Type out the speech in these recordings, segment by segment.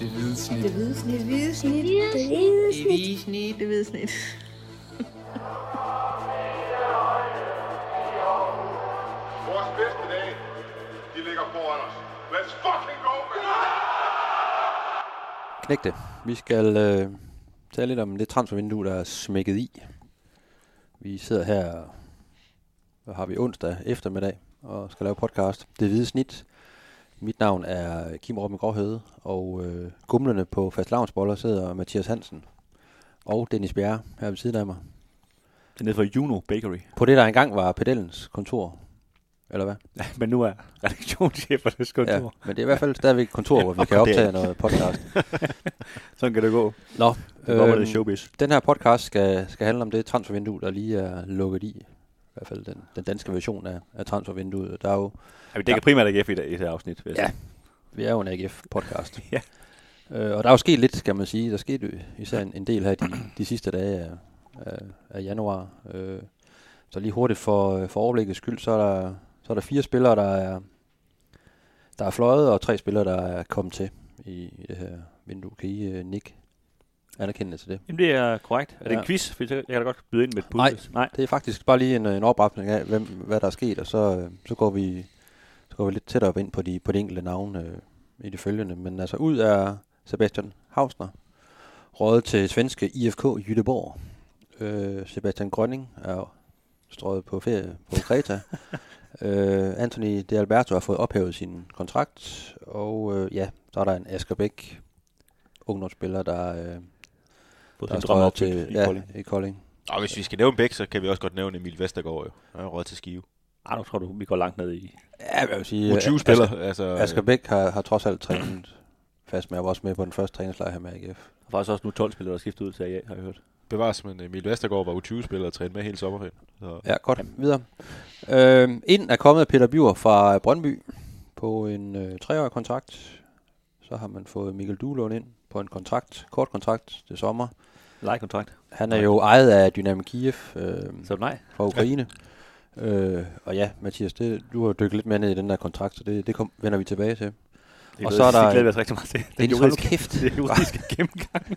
Det hvide snit. Det hvide snit. Det hvide snit. Det hvide snit. Det hvide snit. Vores bedste dage, de ligger foran os. Let's fucking go! Knægte, vi skal tale lidt om det transfervindue, der er smækket i. Vi sidder her, og har vi onsdag eftermiddag, og skal lave podcast. Det hvide snit. Mit navn er Kim Robben Gråhøde, og gumlerne på fastelavnsboller sidder Mathias Hansen og Dennis Bjerre her ved siden af mig. Det er nede fra Juno Bakery. På det, der engang var Pedellens kontor, eller hvad? Ja, men nu er redaktionschefernes kontor. Ja, men det er i hvert fald stadigvæk et kontor, hvor vi kan optage noget podcast. Sådan kan det gå. Nå, det showbiz. Den her podcast skal handle om det transfervindue, der lige er lukket i. I hvert fald den danske version af transfervinduet. Der er jo... Ja, vi dækker primært AGF i dag, i det afsnit. Ja, vi er jo en AGF-podcast. Ja. Og der er jo sket lidt, kan man sige. Der skete jo især en del her de sidste dage af januar. Så lige hurtigt for overblikkets skyld, så er der 4 spillere, der er fløjet, og 3 spillere, der er kommet til i det her vindue. Kan I nikke anerkendende til det? Jamen, det er korrekt. Er det en quiz? For jeg kan da godt byde ind med et puzzle. Nej, det er faktisk bare lige en oprækning af, hvad der er sket, og så går vi lidt tættere op ind på de enkelte navne i det følgende. Men altså, ud er Sebastian Hausner, røget til svenske IFK Göteborg. Sebastian Grønning er strøget på ferie på Kreta. Anthony D'Alberto har fået ophævet sin kontrakt. Og så er der en Asgerbæk ungdomsspiller, der... Der strøger til i Kolding. Og hvis vi skal nævne Bæk, så kan vi også godt nævne Emil Vestergaard. Han er røget til Skive. Ej, nu tror du, vi går langt ned i... Ja, jeg vil sige... 20 spillere. Asger Bæk har trods alt trænet fast, men jeg var også med på den første træningslejr her med AGF. Og faktisk også nu 12 spillere, der skiftet ud til AA, har jeg hørt. Bevares, men Emil Vestergaard var U20-spiller og trænede med hele sommerferien. Så. Ja, godt. Jamen. Videre. Ind er kommet Peter Bjur fra Brøndby på en 3-årig kontrakt. Så har man fået Mikkel Duelund ind på en kontrakt, kort kontrakt til sommer. Lejekontrakt. Han er jo ejet af Dynamo Kiev fra Ukraine. Ja. Og ja, Mathias, du har dykket lidt mere ned i den der kontrakt, så det vender vi tilbage til. Og så er der... Det glæder vi os rigtig meget til. Det er jo kæft. Det er juridiske gennemgang.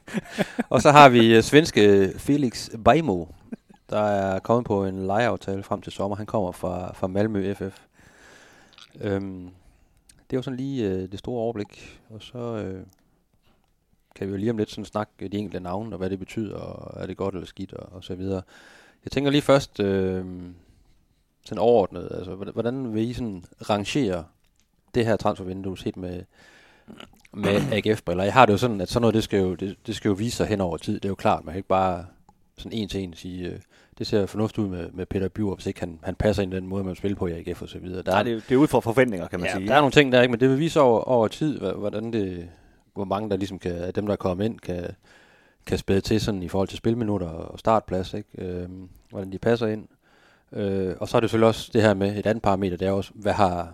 Og så har vi svenske Felix Beijmo, der er kommet på en lejeaftale frem til sommer. Han kommer fra Malmø FF. Det er jo sådan lige det store overblik, og så... kan vi jo lige om lidt sådan snakke de enkelte navne, og hvad det betyder, og er det godt eller skidt, og så videre. Jeg tænker lige først sådan overordnet, altså hvordan vil I sådan rangere det her transfervindue set med AGF-briller? Jeg har det jo sådan, at sådan noget, det skal jo vise sig hen over tid, det er jo klart. Man kan ikke bare sådan en til en sige, det ser fornuftigt ud med Peter Bjur, hvis ikke han passer ind i den måde, man spiller på i AGF og så videre. Nej, det er ud fra forventninger, kan man sige. Der er nogle ting, der ikke, men det vil vise over tid, hvordan det... hvor mange der ligesom af dem, der kommer ind, kan spæde til sådan i forhold til spilminutter og startplads, ikke? Hvordan de passer ind. Og så er det selvfølgelig også det her med et andet parameter, det er også, hvad har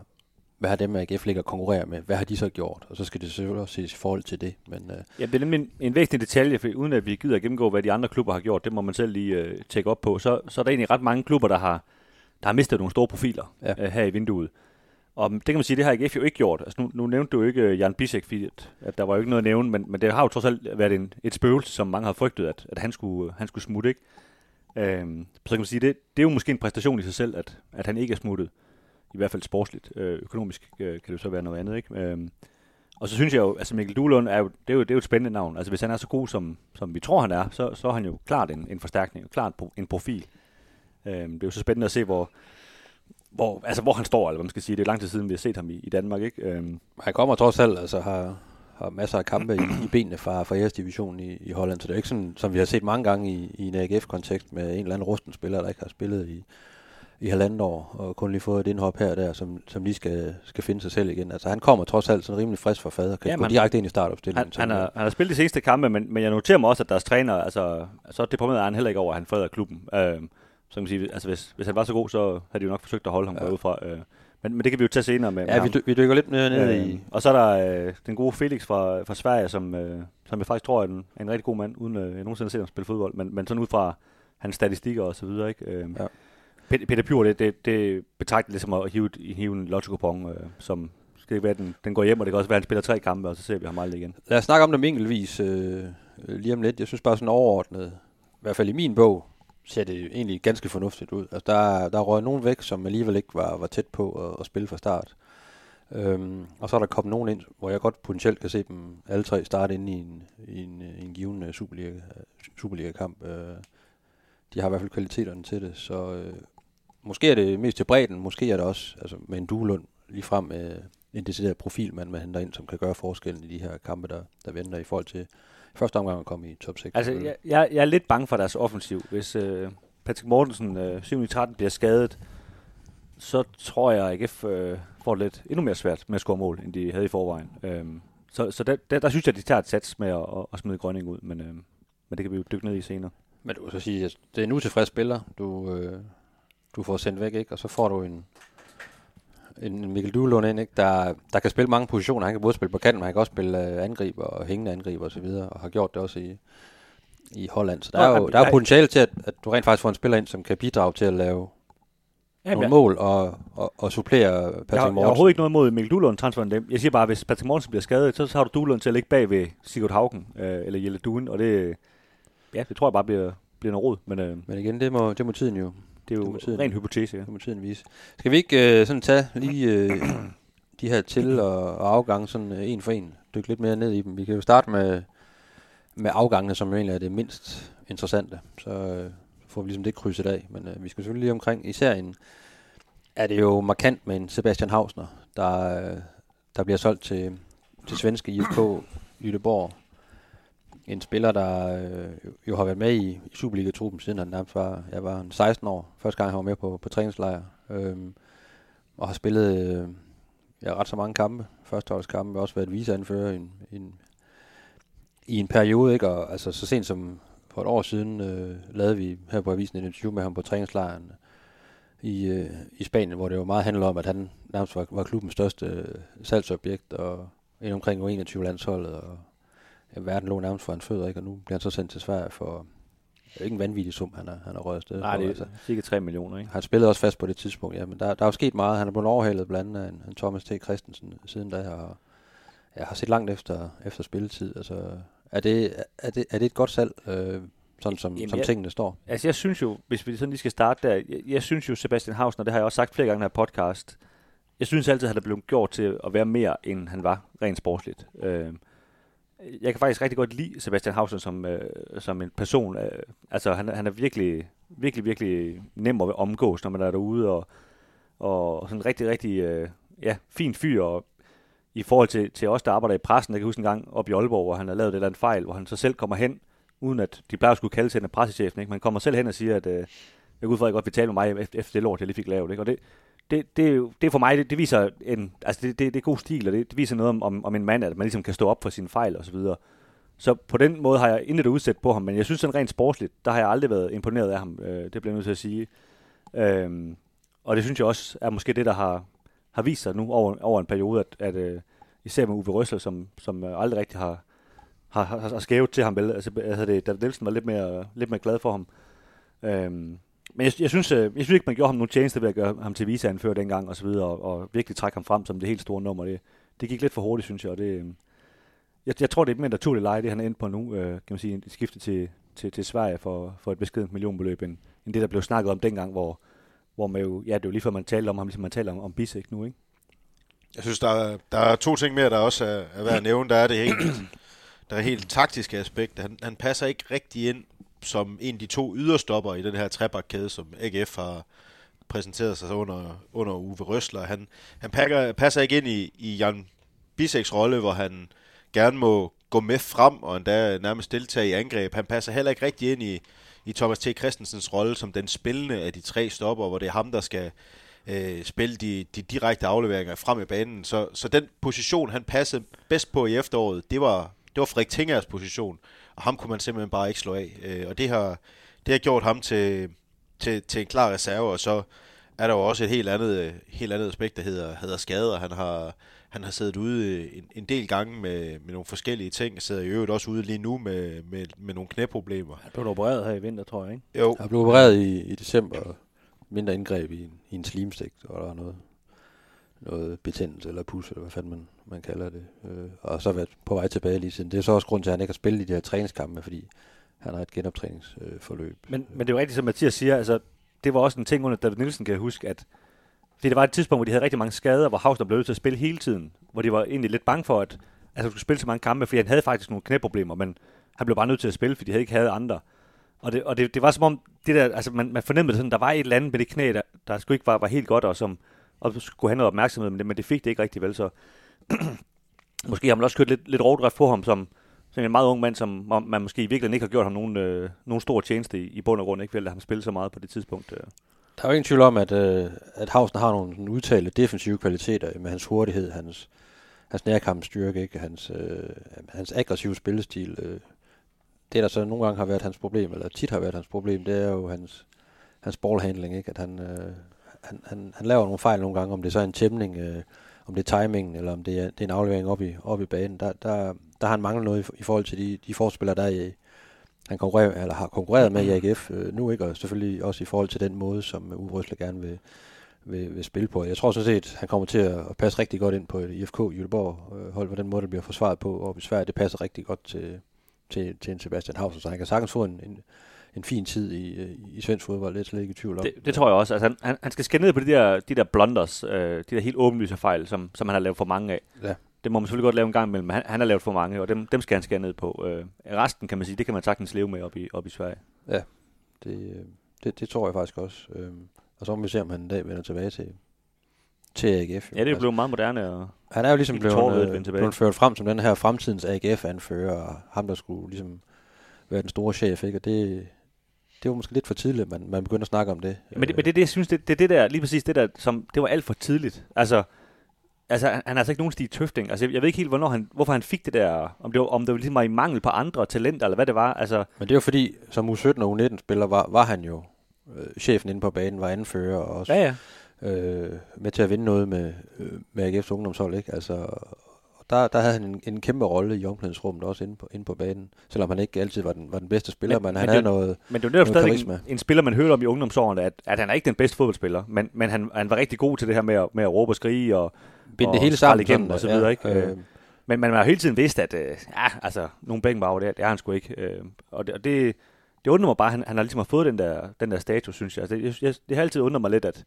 dem, AGF ligger og konkurrerer med? Hvad har de så gjort? Og så skal det selvfølgelig også ses i forhold til det. Men, ja, det er nemlig en væsentlig detalje, for uden at vi gider at gennemgå, hvad de andre klubber har gjort, det må man selv lige tjekke op på. Så er der egentlig ret mange klubber, der har mistet nogle store profiler her i vinduet. Og det kan man sige, det har AGF jo ikke gjort. Altså nu nævnte du ikke Jan Bisek, fordi at der var jo ikke noget at nævne, men det har jo trods alt været et spøgelse, som mange har frygtet, at han skulle smutte, ikke? Så kan man sige, det er jo måske en præstation i sig selv, at han ikke er smuttet. I hvert fald sportsligt. Økonomisk kan det jo så være noget andet, ikke? Og så synes jeg jo, altså Mikkel Duelund, det er jo et spændende navn. Altså hvis han er så god, som vi tror han er, så er han jo klart en forstærkning, og klart en profil. Det er jo så spændende at se, hvor han står, eller hvad man skal sige. Det er lang tid siden, vi har set ham i Danmark, ikke? Han kommer trods alt, altså har masser af kampe i benene fra jeres division i Holland, så det er ikke sådan, som vi har set mange gange i en AGF-kontekst med en eller anden rusten spiller, der ikke har spillet i halvandet år, og kun lige fået et indhop her og der, som lige skal finde sig selv igen. Altså han kommer trods alt sådan rimelig frisk fra fad, og kan gå direkte ind i startopstillingen. Han har spillet de seneste kampe, men jeg noterer mig også, at deres træner, altså så deprimerede er han heller ikke over, at han freder klubben. Så kan man sige, altså hvis han var så god, så havde de jo nok forsøgt at holde ham derude fra. Men det kan vi jo tage senere med. Ja, vi dykker lidt ned i. Og så er der den gode Felix fra Sverige, som jeg faktisk tror er en rigtig god mand, uden jeg nogensinde har set ham spille fodbold, men sådan ud fra hans statistikker og så videre, ikke? Peter Bjur, det betragter ligesom at hive en lotto-kupon, som skal ikke være, den går hjem, og det kan også være, at han spiller 3 kampe, og så ser vi ham aldrig igen. Lad os snakke om dem enkeltvis lige om lidt. Jeg synes bare sådan overordnet, i hvert fald i min bog, ser det egentlig ganske fornuftigt ud. Altså, der røg nogen væk, som alligevel ikke var tæt på at spille fra start. Og så er der kommet nogen ind, hvor jeg godt potentielt kan se dem alle 3 starte inde i en given Superliga-kamp. De har i hvert fald kvaliteterne til det, så måske er det mest til bredden, måske er det også altså med en Duelund ligefrem en decideret profilmand, man henter ind, som kan gøre forskellen i de her kampe, der venter i forhold til første omgang at komme i top 6. Altså, jeg er lidt bange for deres offensiv. Hvis Patrick Mortensen 7-13 bliver skadet, så tror jeg, at AGF får det lidt endnu mere svært med at score mål, end de havde i forvejen. Så der synes jeg, de tager et sats med at smide Grønning ud, men det kan vi jo dykke ned i senere. Men du vil så sige, at det er en utilfreds spiller, du får sendt væk, ikke? Og så får du en Mikkel Duelund ind, ikke? Der kan spille mange positioner. Han kan både spille på kanten, men han kan også spille angriber og hængende angriber osv., og har gjort det også i Holland. Så der er jo potentiale til, at du rent faktisk får en spiller ind, som kan bidrage til at lave nogle mål og supplere Patrick Mortensen. Jeg har overhovedet ikke noget mod Mikkel Duelund transferen dem. Jeg siger bare, at hvis Patrick Mortensen bliver skadet, så har du Duelund til at ligge bag ved Sigurd Haugen eller Jelle Duen, og det... Ja, det tror jeg bare bliver noget rod. Men igen, det må tiden jo. Det er jo ren hypotese, ja. Det må tiden vise. Skal vi ikke sådan tage lige de her til- og afgange sådan en for en? Dykke lidt mere ned i dem. Vi kan jo starte med afgangene, som jo egentlig er det mindst interessante. Så får vi ligesom det krydset af. Men vi skal selvfølgelig lige omkring. I serien er det jo markant med en Sebastian Hausner, der bliver solgt til svenske IFK Göteborg. En spiller, der jo har været med i Superliga-truppen, siden han nærmest var 16 år. Første gang, han var med på træningslejr. Og har spillet ret så mange kampe. Førsteholdskampe, også været viceanfører i en periode. Ikke? Og, altså, så sent som for et år siden lavede vi her på avisen et interview med ham på træningslejren i Spanien, hvor det jo meget handlede om, at han nærmest var klubbens største salgsobjekt, og ind omkring U21-landsholdet, og verden lå nærmest for hans fødder, ikke? Og nu bliver han så sendt til Sverige for ikke en vanvittig sum, han har røget afsted. Nej, det er altså cirka 3 millioner, ikke? Han spillede også fast på det tidspunkt, ja, men der er jo sket meget. Han er blevet overhalet blandt andet af en Thomas T. Christensen siden da, og jeg har set langt efter spilletid. Altså, er det et godt salg, sådan som tingene står? Altså, jeg synes jo, hvis vi sådan lige skal starte der, jeg synes jo, Sebastian Hausner, det har jeg også sagt flere gange i den her podcast, jeg synes altid, at han er blevet gjort til at være mere, end han var rent sportsligt. Jeg kan faktisk rigtig godt lide Sebastian Hausner som en person. Altså, han er virkelig, virkelig, virkelig nem at omgås, når man er derude, og sådan en rigtig, rigtig fin fyr. Og i forhold til os, der arbejder i pressen, jeg kan huske en gang op i Aalborg, hvor han har lavet et eller andet fejl, hvor han så selv kommer hen, uden at de plejer at skulle kalde til den pressechefen, ikke? Man kommer selv hen og siger, at jeg ud fra, at I godt vil tale med mig efter det lort, jeg lige fik lavet. Ikke? Og det er for mig, det viser en, altså det er god stil, og det viser noget om en mand, at man ligesom kan stå op for sine fejl og så videre. Så på den måde har jeg intet udsæt på ham, men jeg synes sådan rent sportsligt, der har jeg aldrig været imponeret af ham, det bliver jeg nødt til at sige. Og det synes jeg også er måske det, der har vist sig nu over en periode, at især med Uwe Rösler, som aldrig rigtig har skævet til ham. Altså, David Nielsen var lidt mere glad for ham. Men jeg synes ikke, man gjorde ham nogen tjeneste ved at gøre ham til viceanfører dengang og så videre, og virkelig trække ham frem som det helt store nummer. Det gik lidt for hurtigt, synes jeg, og det... Jeg tror, det er et mere naturligt leje, det han er inde på nu, kan man sige, et skifte til Sverige for et beskedent millionbeløb, end det, der blev snakket om dengang, hvor man jo... Ja, det er jo lige før, man talte om ham, ligesom man taler om Bisek nu, ikke? Jeg synes, der er 2 ting mere, der også er værd at nævne. Der er det helt taktiske aspekt. Han passer ikke rigtig ind som en af de 2 yderstopper i den her trebakkæde, som AGF har præsenteret sig under Uwe Rösler. Han passer ikke ind i Jan Biseks rolle, hvor han gerne må gå med frem og endda nærmest deltage i angreb. Han passer heller ikke rigtig ind i Thomas T. Christensens rolle som den spillende af de 3 stopper, hvor det er ham, der skal spille de direkte afleveringer frem i banen. Så den position, han passede bedst på i efteråret, det var Frederik Tingers position. Og ham kunne man simpelthen bare ikke slå af. Og det har gjort ham til en klar reserve, og så er der jo også et helt andet aspekt, der hedder skader. Han har siddet ude en del gange med nogle forskellige ting, og sidder i øvrigt også ude lige nu med nogle knæproblemer. Han blev opereret her i vinter, tror jeg, ikke? Jo. Han blev opereret i december, vinterindgreb i en slimstik, og der var noget. noget betændelse eller pus, eller hvad fanden man kalder det. Og så har været på vej tilbage lige siden. Det er så også grund til, at han ikke har spillet i de her træningskampe, fordi han har et genoptræningsforløb. Men det er jo rigtigt, som Mathias siger, altså, det var også en ting under David Nielsen, kan jeg huske, at fordi der var et tidspunkt, hvor de havde rigtig mange skader, hvor Hausner blev nødt til at spille hele tiden, hvor de var egentlig lidt bange for, at han skulle spille så mange kampe, fordi han havde faktisk nogle knæproblemer, men han blev bare nødt til at spille, fordi de havde ikke havde andre. Og det var som om, det der, altså man fornemmede sådan, der var et eller andet med det knæ, der sgu ikke var helt godt, og som og skulle have noget opmærksomhed, men det fik det ikke rigtig vel, så måske har man også kørt lidt rovdrift på ham, som en meget ung mand, som man måske i virkeligheden ikke har gjort ham nogen stor tjeneste i bund og grund, ikke ville lade ham spille så meget på det tidspunkt. Der er jo ingen tvivl om, at Hausner har nogle udtalte defensive kvaliteter med hans hurtighed, hans nærkampsstyrke, ikke? Hans aggressive spillestil. Det, der så nogle gange har været hans problem, eller tit har været hans problem, det er jo hans ballhandling, ikke? At han laver nogle fejl nogle gange, om det så er en tæmning, om det er timingen, eller om det er en aflevering op i banen. Der har han manglet noget i forhold til de forspillere, han konkurrerer, eller har konkurreret med i AGF nu, ikke? Og selvfølgelig også i forhold til den måde, som Uwe Rösler gerne vil spille på. Jeg tror sådan set, han kommer til at passe rigtig godt ind på et IFK Göteborg hold, på den måde, der bliver forsvaret på, og i Sverige, det passer rigtig godt til en Sebastian Hausner, så han kan sagtens få en fin tid i svensk fodbold, lidt ikke i tvivl om. Det tror jeg også. Altså, han skal skære ned på de der blunders, de der helt åbenlyse fejl, som han har lavet for mange af. Ja. Det må man selvfølgelig godt lave en gang imellem, men han har lavet for mange, og dem skal han skære ned på. Resten, kan man sige, det kan man sagtens leve med op i Sverige. Ja, det tror jeg faktisk også. Og så må vi se, om han en dag vender tilbage til AGF. Jo. Ja, det er jo blevet meget moderne. Og han er jo ligesom blevet ført frem som den her fremtidens AGF-anfører, og ham, der skulle ligesom være den store chef, ikke? Og det var måske lidt for tidligt, man begyndte at snakke om det. Ja, men det, jeg synes, det er det der, lige præcis det der, som det var alt for tidligt. Altså, han har altså ikke nogen Stig Tøfting. Altså, jeg ved ikke helt, hvorfor han fik det der, om det var ligesom var i mangel på andre talenter, eller hvad det var. Altså. Men det var fordi, som U17 og U19-spiller, var han jo chefen inde på banen, var anfører og også med til at vinde noget med AGF's ungdomshold, ikke? Altså, der havde han en kæmpe rolle i omklædningsrummet også inde på banen, selvom han ikke altid var den bedste spiller, men han havde noget karisma. Men det var netop stadig en spiller, man hørte om i ungdomsårene, at han er ikke den bedste fodboldspiller, men han var rigtig god til det her med at råbe og skrige og binde det hele sammen igennem og så videre, ikke? Men man har hele tiden vidst, at altså nogle bækkenbauer der, det er han sgu ikke. Og det undrer mig bare, han har ligesom har fået den der status, synes jeg. Altså, det har altid undret mig lidt, at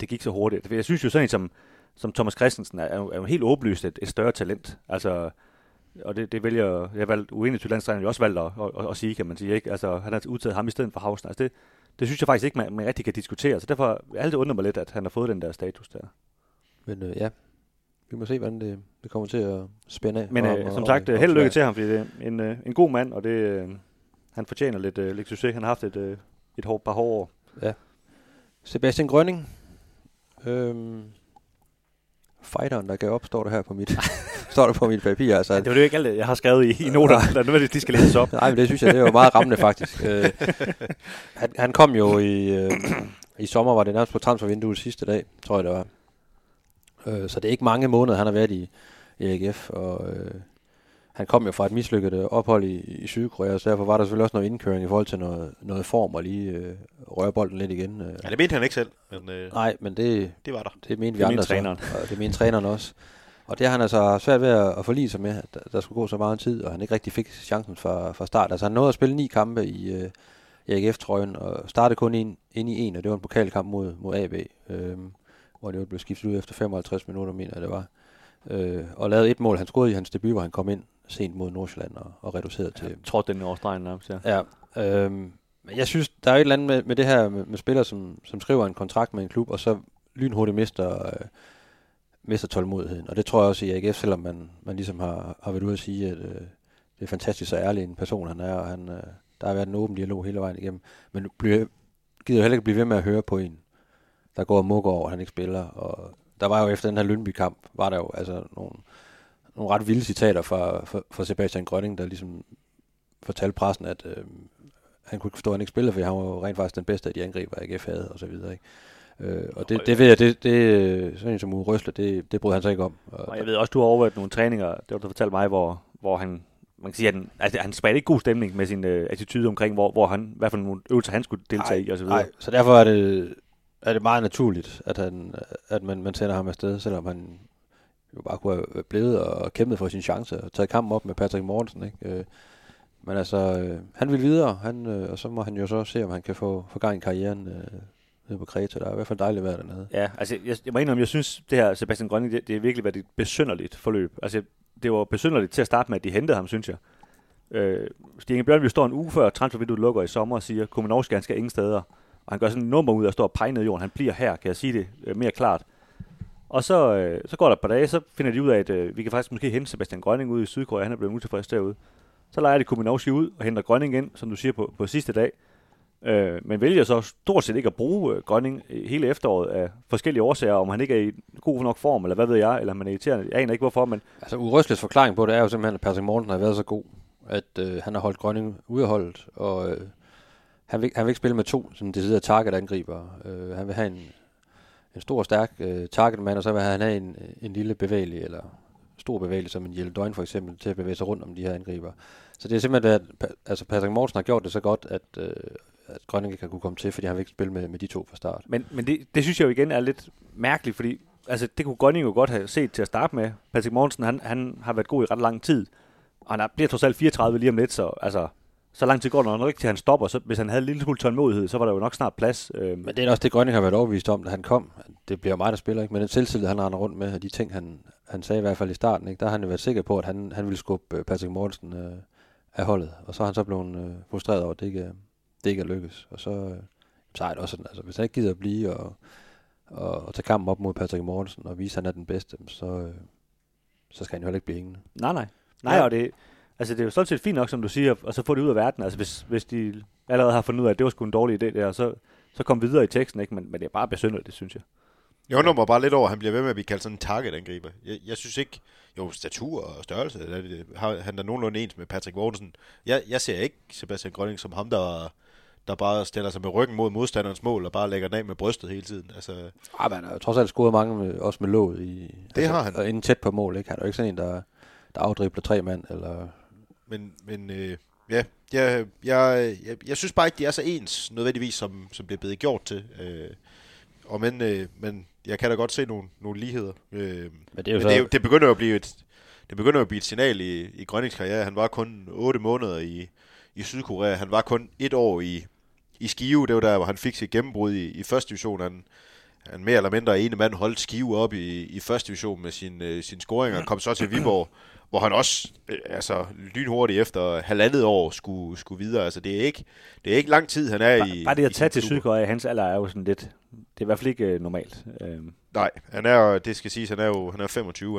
det gik så hurtigt. Jeg synes jo sådan som Thomas Christensen er jo helt åbenlyst et større talent. Altså, og det vælger jeg valgt uenigt til landstræneren jo også valgt at sige, kan man sige, ikke? Altså, han har udtaget ham i stedet for Hausner. Altså, det synes jeg faktisk ikke, man rigtig kan diskutere. Så derfor altid undrer mig lidt, at han har fået den der status der. Men ja, vi må se, hvordan det kommer til at spænde af. Men som sagt, held og lykke til ham, fordi det er en god mand, og det, han fortjener lidt succes. Han har haft et hårdt par hårde år. Ja. Sebastian Grønning. Fighteren, der gav op, står der her på mit papir. Altså. Ja, det var jo ikke alt, jeg har skrevet i noter, der nu er det, de skal læses op. Nej, men det synes jeg, det var meget rammende faktisk. Han kom jo i sommer, var det nærmest på transfervinduet sidste dag, tror jeg det var. Så det er ikke mange måneder, han har været i AGF, og han kom jo fra et mislykket ophold i Sydkorea, så derfor var der selvfølgelig også noget indkøring i forhold til noget form og lige røre bolden lidt igen. Ja, det mente han ikke selv. Men, nej, men det var der. Det mente vi andre træneren. Og det mente træneren også. Og det har han altså svært ved at forlige sig med, at der skulle gå så meget tid, og han ikke rigtig fik chancen fra start. Altså han nåede at spille 9 kampe i AGF-trøjen, og startede kun inde i en, og det var en pokalkamp mod AB, hvor det jo blev skiftet ud efter 55 minutter, mener jeg det var. Og lavede et mål, han scorede i hans debut, hvor han kom ind sent mod Nordsjælland og reduceret til... Jeg tror, den er overstregen nærmest, ja. Men jeg synes, der er et eller andet med det her med spillere, som skriver en kontrakt med en klub, og så lynhurtigt mister tålmodigheden. Og det tror jeg også i AGF, selvom man ligesom har været ude at sige, at det er fantastisk så ærlig en person, han er, og der har været en åben dialog hele vejen igennem. Men gider jo heller ikke blive ved med at høre på en, der går og mukker over, at han ikke spiller. Og der var jo efter den her Lyngby-kamp, var der jo altså nogle ret vilde citater fra Sebastian Grønning, der ligesom fortalte pressen, at han kunne ikke forstå, at han ikke spillede, fordi han var jo rent faktisk den bedste af de angriber, AGF havde, og så videre, ikke? Og det ved jeg, det sådan en som Uwe Rösler, det brød han sig ikke om. Og jeg ved også, du har overvejet nogle træninger, det var du fortalte mig, hvor han, man kan sige, at han spredte ikke god stemning med sin attitude omkring, hvor han, hvad for nogle øvelser han skulle deltage i, og så videre. Nej, så derfor er det... er det meget naturligt, at man sender ham afsted, selvom han jo bare kunne have blevet og kæmpet for sin chance og taget kampen op med Patrick Mortensen, ikke? Men altså, han vil videre, og så må han jo så se, om han kan få gang i karrieren nede på Kreta. Der er i hvert fald dejligt vejr dernede. Ja, altså jeg må indrømme, jeg synes, det her Sebastian Grønning, det er virkelig været et besynderligt forløb. Altså, det var besynderligt til at starte med, at de hentede ham, synes jeg. Stig Inge Bjørnebye står en uge før transfervinduet lukker i sommer og siger, Kominovski, han skal ingen steder. Og han gør sådan en nummer ud og står og peger ned i jorden. Han bliver her, kan jeg sige det mere klart. Og så går der et par dage, så finder de ud af, at vi kan faktisk måske hente Sebastian Grønning ud i Sydkorea. Han er blevet utilfreds derude. Så leger de Kominovski ud og henter Grønning ind, som du siger, på sidste dag. Men vælger så stort set ikke at bruge Grønning hele efteråret af forskellige årsager, om han ikke er i god nok form, eller hvad ved jeg, eller man er irriterende. Jeg aner ikke hvorfor, men... Altså Uwe Röslers forklaring på det er jo simpelthen, at Patrick Mortensen har været så god, at han har holdt Grønning ude af holdet, og han vil ikke spille med to sådan deciderede target-angriber. Han vil have en stor og stærk targetmand, og så vil han have en lille bevægelig, eller stor bevægelig, som en Hjelm-Døgn for eksempel, til at bevæge sig rundt om de her angriber. Så det er simpelthen, at Patrick Mortensen har gjort det så godt, at Grønning kan kunne komme til, fordi han vil ikke spille med de to fra start. Men det synes jeg jo igen er lidt mærkeligt, fordi altså, det kunne Grønning jo godt have set til at starte med. Patrick Mortensen, han har været god i ret lang tid, og han bliver trods alt 34 lige om lidt, så altså... Så lang tid går der nok ikke til, han stopper. Så hvis han havde en lille smule tålmodighed, så var der jo nok snart plads. Men det er også det, Grønning har været overbevist om, da han kom. Det bliver mig, der spiller, ikke? Men den selvtillid, han render rundt med, og de ting, han sagde i hvert fald i starten, ikke? Der har han jo været sikker på, at han ville skubbe Patrick Mortensen af holdet. Og så er han så blevet frustreret over, at det ikke er lykkes. Og så er det også sådan, altså, hvis han ikke gider at blive og tage kampen op mod Patrick Mortensen og vise, at han er den bedste, så skal han jo heller ikke blive hængende. Nej, ja. Og det... Altså, det er jo sådan set fint nok, som du siger, og så få det ud af verden. Altså, hvis de allerede har fundet ud af, at det var sgu en dårlig idé der, så kom videre i teksten, ikke? Men det er bare besynderligt, det synes jeg. Jeg undrer mig bare lidt over, at han bliver ved med at blive kaldt sådan en target-angriber. Jeg synes ikke... Jo, statur og størrelse, han er nogenlunde ens med Patrick Mortensen. Jeg ser ikke Sebastian Grønning som ham, der bare stiller sig med ryggen mod modstanderens mål, og bare lægger den af med brystet hele tiden. Altså... han har jo trods alt scoret mange, også med låget i... Det altså, har han. Og inden tæt på mål, ikke? Han er jo ikke sådan en, der afdribler tre mand, eller... Men jeg synes bare ikke, de er så ens nødvendigvis, som det er blevet gjort til. Men jeg kan da godt se nogle ligheder. Det begynder at blive et signal i Grønnings karriere. Han var kun 8 måneder i Sydkorea. Han var kun 1 år i Skive. Det var der, hvor han fik sit gennembrud i første division. Han mere eller mindre ene mand holdt Skive op i første division med sin scoring, og kom så til Viborg, hvor han også lynhurtigt efter halvandet år skulle videre. Altså, det er ikke lang tid, han er i... Bare det at tage til Sydkorea, hans alder er jo sådan lidt... Det er i hvert fald ikke normalt. Nej, han er, det skal siges, han er 25,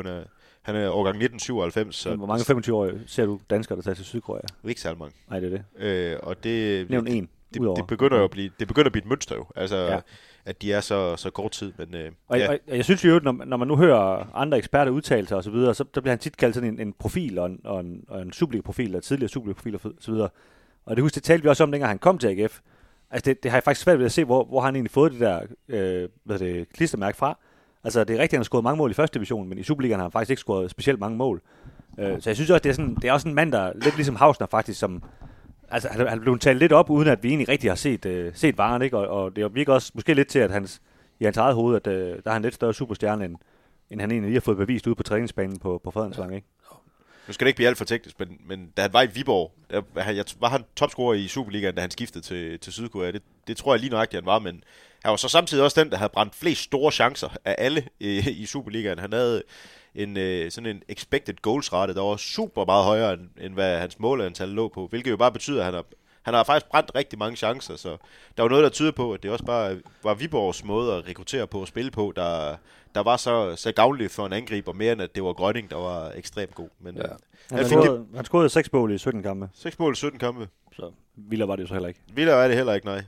han er årgang 1997. Så hvor mange 25-årige ser du danskere, der tager til Sydkorea? Ikke særlig mange. Nej, det er det. Og det... Nævn en. Det begynder at blive et mønster jo, altså, ja. At de er så kort tid. Men, jeg synes jo, når man nu hører andre eksperter udtale sig og så videre, så bliver han tit kaldt sådan en profil og en Superliga-profil, og tidligere Superliga-profil og så videre. Og det talte vi også om, dengang han kom til AGF. Altså, det har jeg faktisk svært ved at se, hvor han egentlig fået det der klistermærke fra. Altså, det er rigtigt, han har scoret mange mål i første division, men i Superligaen har han faktisk ikke scoret specielt mange mål. Så jeg synes også, det er også en mand, der lidt ligesom Hausner faktisk, som... Altså, han blev talt lidt op, uden at vi egentlig rigtig har set varen, ikke? Og det virker også måske lidt til, at i hans eget hoved, at der er en lidt større superstjerne, end han egentlig lige har fået bevist ude på træningsbanen på Fredensvang, ikke? Nu skal det ikke blive alt for teknisk, men da han var i Viborg, var han topscorer i Superligaen, da han skiftede til Sydkorea. Det tror jeg lige nøjagtigt, han var, men han var så samtidig også den, der havde brændt flest store chancer af alle i Superligaen. Han havde sådan en expected goals rate, der var super meget højere, end hvad hans målantal lå på, hvilket jo bare betyder, at han har faktisk brændt rigtig mange chancer, så der var noget, der tyder på, at det også bare var Viborgs måde at rekruttere på og spille på, der var så gavnligt for en angriber, mere end at det var Grønning, der var ekstremt god. Men, ja. Han scorede 6 mål i 17 kampe. 6 mål i 17 kampe. Så vildere var det jo så heller ikke. Vildere var det heller ikke, nej.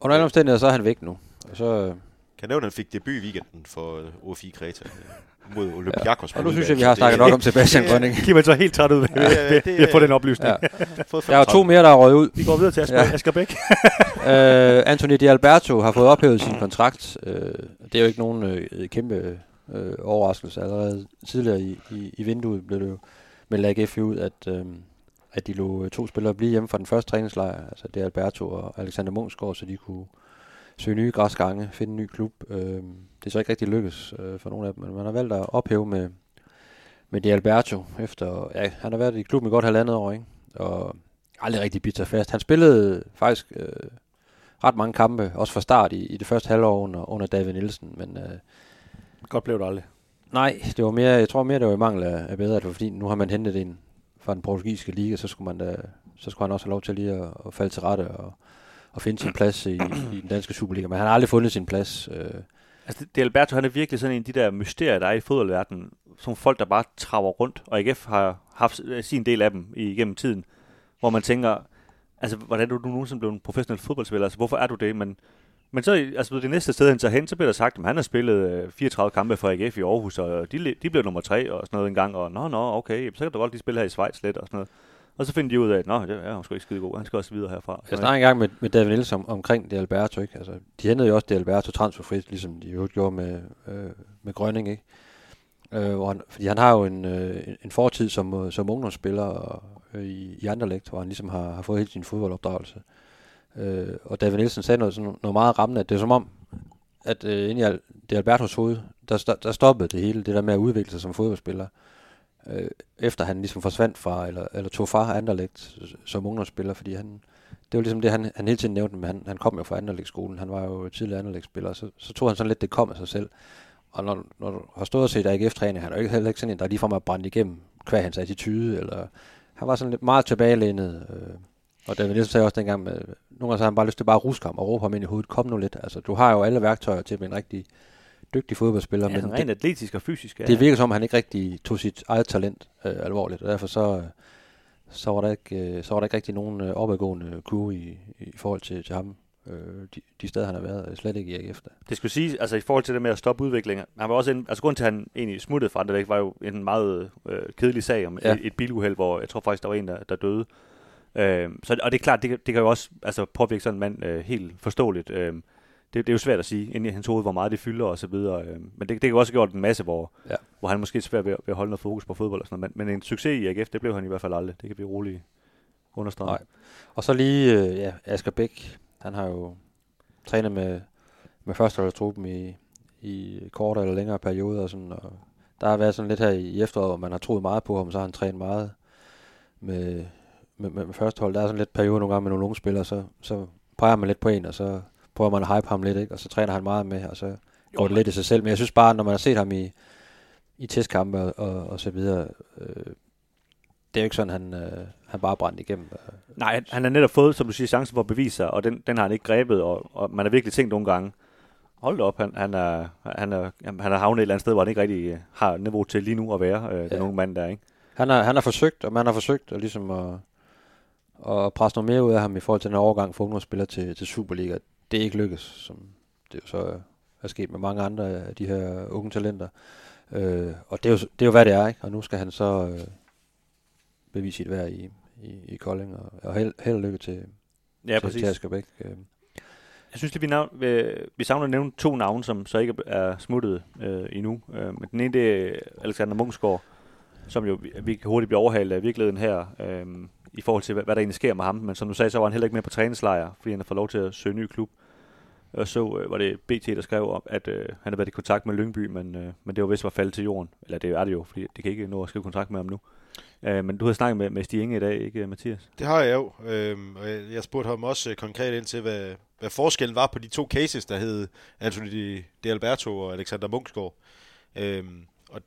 Under alle omstændigheder, så er han væk nu. Og så... Kan nævne, han fik debut i weekenden for OFI Kreta mod Olympiakos. Ja. Og nu synes jeg, vi har snakket nok om Sebastian Grønning. Giver man så helt træt ud ved at få den oplysning. Ja. Der er jo 2 mere, der er røget ud. Vi går videre til Asgerbæk. Anthony D'Alberto har fået ophævet sin kontrakt. Det er jo ikke nogen kæmpe overraskelse. Allerede tidligere i vinduet blev det jo med AGF ud, at de lå 2 spillere blive hjemme fra den første træningslejr. Altså D'Alberto og Alexander Munksgaard, så de kunne søge nye græsgange, finde en ny klub. Det er så ikke rigtig lykkes for nogle af dem, men man har valgt at ophæve med D'Alberto efter, ja, han har været i klubben i godt halvandet år, ikke? Og aldrig rigtig bidt sig fast. Han spillede faktisk ret mange kampe, også fra start i det første halvår under David Nielsen, men godt blev det aldrig. Nej, det var mere, jeg tror mere det var i mangel af bedre, det var fordi nu har man hentet en fra den portugisiske liga, så skulle han også have lov til lige at falde til rette og finde sin plads i den danske Superliga, men han har aldrig fundet sin plads. Altså D'Alberto, han er virkelig sådan en af de der mysterier, der er i fodboldverdenen, som folk, der bare traver rundt, og AGF har haft sin del af dem igennem tiden, hvor man tænker, altså hvordan er du nogensinde blevet en professionel fodboldspiller, altså hvorfor er du det, men så altså, det næste sted, han tager hen, så bliver der sagt, at han har spillet 34 kampe for AGF i Aarhus, og de blev nummer 3 og sådan noget en gang, og nå, okay, så kan du godt lige spille her i Schweiz lidt og sådan noget. Og så finder de ud af, at han skal ikke skide god, han skal også videre herfra. Jeg snakker engang med David Nielsen omkring D'Alberto, ikke? Altså, de hentede jo også D'Alberto transferfrit, ligesom de jo gjorde med Grønning, ikke? Fordi han har jo en fortid som ungdomsspiller i Anderlecht, hvor han ligesom har fået hele sin fodboldopdragelse. Og David Nielsen sagde noget meget rammende, at det er som om, at inde i D'Albertos hoved, der stoppede det hele, det der med at udvikle sig som fodboldspiller. Efter han ligesom forsvandt fra, eller tog fra Anderlecht som ungdomsspiller, fordi det var ligesom det, han hele tiden nævnte, men han kom jo fra Anderlecht-skolen, han var jo tidligere Anderlecht-spiller, så tog han sådan lidt, det kom af sig selv. Og når du har stået og set AGF-træning, han er jo heller ikke sådan en, der lige frem at brænde igennem hver hans attitude, eller han var sådan lidt meget tilbagelænet, og David Nielsen sagde også dengang, nogle gange så har han bare lyst til bare at ruske ham og råbe ham ind i hovedet, kom nu lidt, altså du har jo alle værktøjer til at blive en rigtig dygtig fodboldspiller, ja, men rent atletisk og fysisk. Ja. Det virker som, han ikke rigtig tog sit eget talent alvorligt, og derfor så var der ikke rigtig nogen opadgående kurve i forhold til ham, de steder, han har været, slet ikke i efter. Det skulle sige, altså i forhold til det med at stoppe udviklingen, han var også grunden til, at han egentlig smuttede fra det, var jo en meget kedelig sag om et biluheld, hvor jeg tror faktisk, der var en, der døde. Og det er klart, det kan jo også altså, påvirke sådan en mand helt forståeligt. Det er jo svært at sige, inden hans hoved, hvor meget det fylder og så videre. Men det kan jo også have gjort en masse, hvor han måske er svært ved at holde noget fokus på fodbold og sådan noget. Men en succes i AGF, det blev han i hvert fald aldrig. Det kan vi roligt understrege. Nej. Og så lige Asgerbæk. Han har jo trænet med førsteholdstruppen i kortere eller længere perioder. Og sådan, og der har været sådan lidt her i efteråret, hvor man har troet meget på ham, så har han trænet meget med førstehold. Der er sådan lidt periode nogle gange med nogle unge spillere, så peger man lidt på en, og så prøver man at hype ham lidt, ikke? Og så træner han meget med, og så går det lidt i sig selv. Men jeg synes bare, når man har set ham i testkampe og så videre, det er jo ikke sådan, han bare brændt igennem. Nej, han har netop fået, som du siger, chancen for at bevise sig, og den har han ikke grebet, og man har virkelig tænkt nogle gange, hold da op, han er havnet et eller andet sted, hvor han ikke rigtig har niveau til lige nu at være den unge mand der, ikke? Han har forsøgt, og man har forsøgt at ligesom at presse noget mere ud af ham i forhold til den overgang for ungdomsspillere til Superliga. Det er ikke lykkes, som det jo så er sket med mange andre af de her unge talenter. Og det er jo hvad det er, ikke? Og nu skal han så bevise sit værd i Kolding, og held og lykke til Asgerbæk. Jeg synes, at vi savner at nævne to navne, som så ikke er smuttet endnu. Men den ene, det er Alexander Munksgaard, som jo vi hurtigt bliver overhalet af virkeligheden her, i forhold til, hvad der egentlig sker med ham. Men som du sagde, så var han heller ikke med på træningslejr, fordi han har fået lov til at søge ny klub. Og så var det BT, der skrev om, at han har været i kontakt med Lyngby, men det var vist var faldet til jorden. Eller det er det jo, fordi det kan ikke nå at skrive kontakt med ham nu. Men du har snakket med Stig Inge i dag, ikke Mathias? Det har jeg jo. Og jeg spurgte ham også konkret ind til, hvad forskellen var på de to cases, der hed Anthony D'Alberto og Alexander Munksgaard. Og